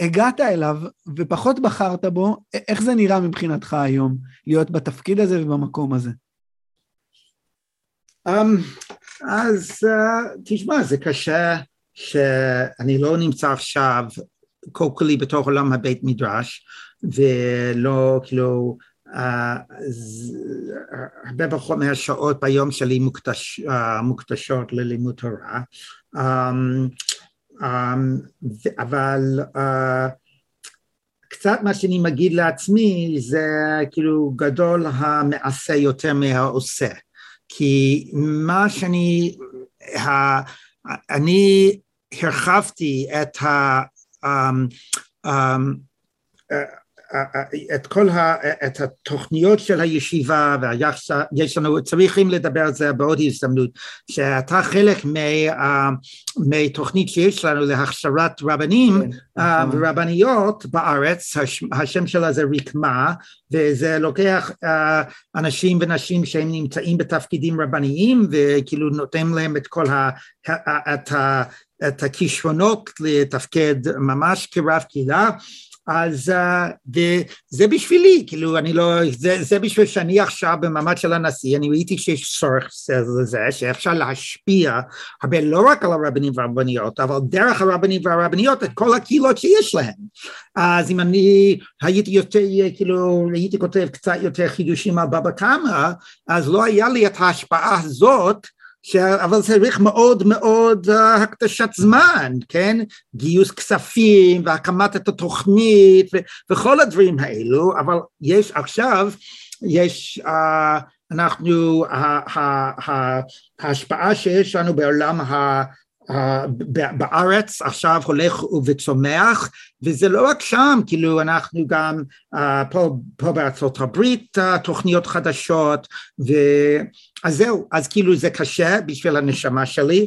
הגעת אליו ופחות בחרת בו, איך זה נראה מבחינתך היום, להיות בתפקיד הזה ובמקום הזה? אז תשמע, זה קשה שאני לא נמצא עכשיו כל כלי בתוך עולם הבית מדרש, ולא כאילו, הרבה פחות מהשעות ביום שלי מוקדשות ללימוד תורה, Um, אבל uh, קצת מה שאני מגיד לעצמי זה כאילו גדול המעשה יותר מהעושה, כי מה שאני, ה, אני הרחבתי את, ה, um, um, uh, את כל ה, את התוכניות של הישיבה, ויש לנו, צריכים לדבר על זה בעוד הזדמנות, שאתה חלק מה, מתוכנית שיש לנו להכשרת רבנים ורבניות בארץ, השם שלה זה ריקמה, וזה לוקח אנשים ונשים שהם נמצאים בתפקידים רבניים, וכאילו נותנים להם את כל ה... את ה את הכישרונות לתפקד ממש כרב קהילה, אז זה בשבילי, כאילו אני לא, זה בשביל שאני עכשיו במעמד של הנשיא, אני ראיתי שיש צורך לזה, שאפשר להשפיע הרבה לא רק על הרבנים והרבניות, אבל דרך הרבנים והרבניות את כל הקהילות שיש להם. אז אם אני הייתי יותר, כאילו הייתי כותב קצת יותר חידושים על בבא קמא, אז לא היה לי את ההשפעה הזאת, אבל צריך מאוד מאוד הקדשת זמן, כן? גיוס כספים והקמת את התוכנית וכל הדברים האלו, אבל יש עכשיו, יש אנחנו, ההשפעה שיש לנו בעולם ה... בארץ עכשיו הולך וצומח, וזה לא רק שם, כאילו אנחנו גם פה, פה בארצות הברית, תוכניות חדשות, ו... אז זהו, אז כאילו זה קשה בשביל הנשמה שלי,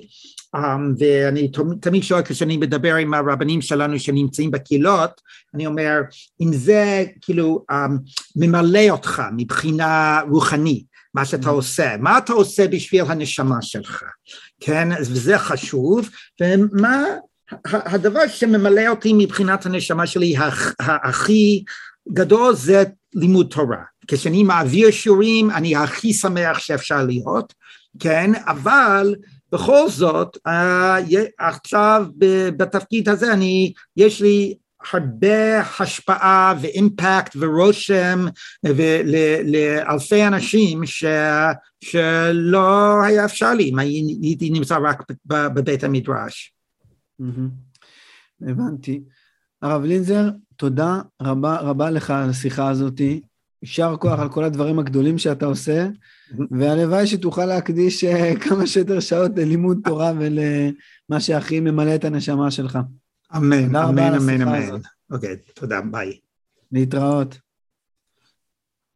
ואני תמיד שואל כשאני מדבר עם הרבנים שלנו שנמצאים בקהילות, אני אומר, אם זה כאילו ממלא אותך מבחינה רוחנית, מה שאתה עושה, מה אתה עושה בשביל הנשמה שלך, כן, וזה חשוב, ומה הדבר שממלא אותי מבחינת הנשמה שלי הכי גדול זה לימוד תורה, כשאני מעביר שיעורים אני הכי שמח שאפשר להיות, כן, אבל בכל זאת, עכשיו בתפקיד הזה אני, יש לי הרבה השפעה ואימפקט ורושם לאלפי אנשים ש, שלא היה אפשר לי, אם הייתי נמצא רק בבית המדרש. הבנתי. הרב לינזר, תודה רבה רבה לך על השיחה הזאת, יישר כוח על כל הדברים הגדולים שאתה עושה, והלוואי שתוכל להקדיש כמה שיותר שעות ללימוד תורה ולמה שהכי ממלא את הנשמה שלך. אמן, אמן, אמן, אמן. אוקיי, תודה, ביי. להתראות.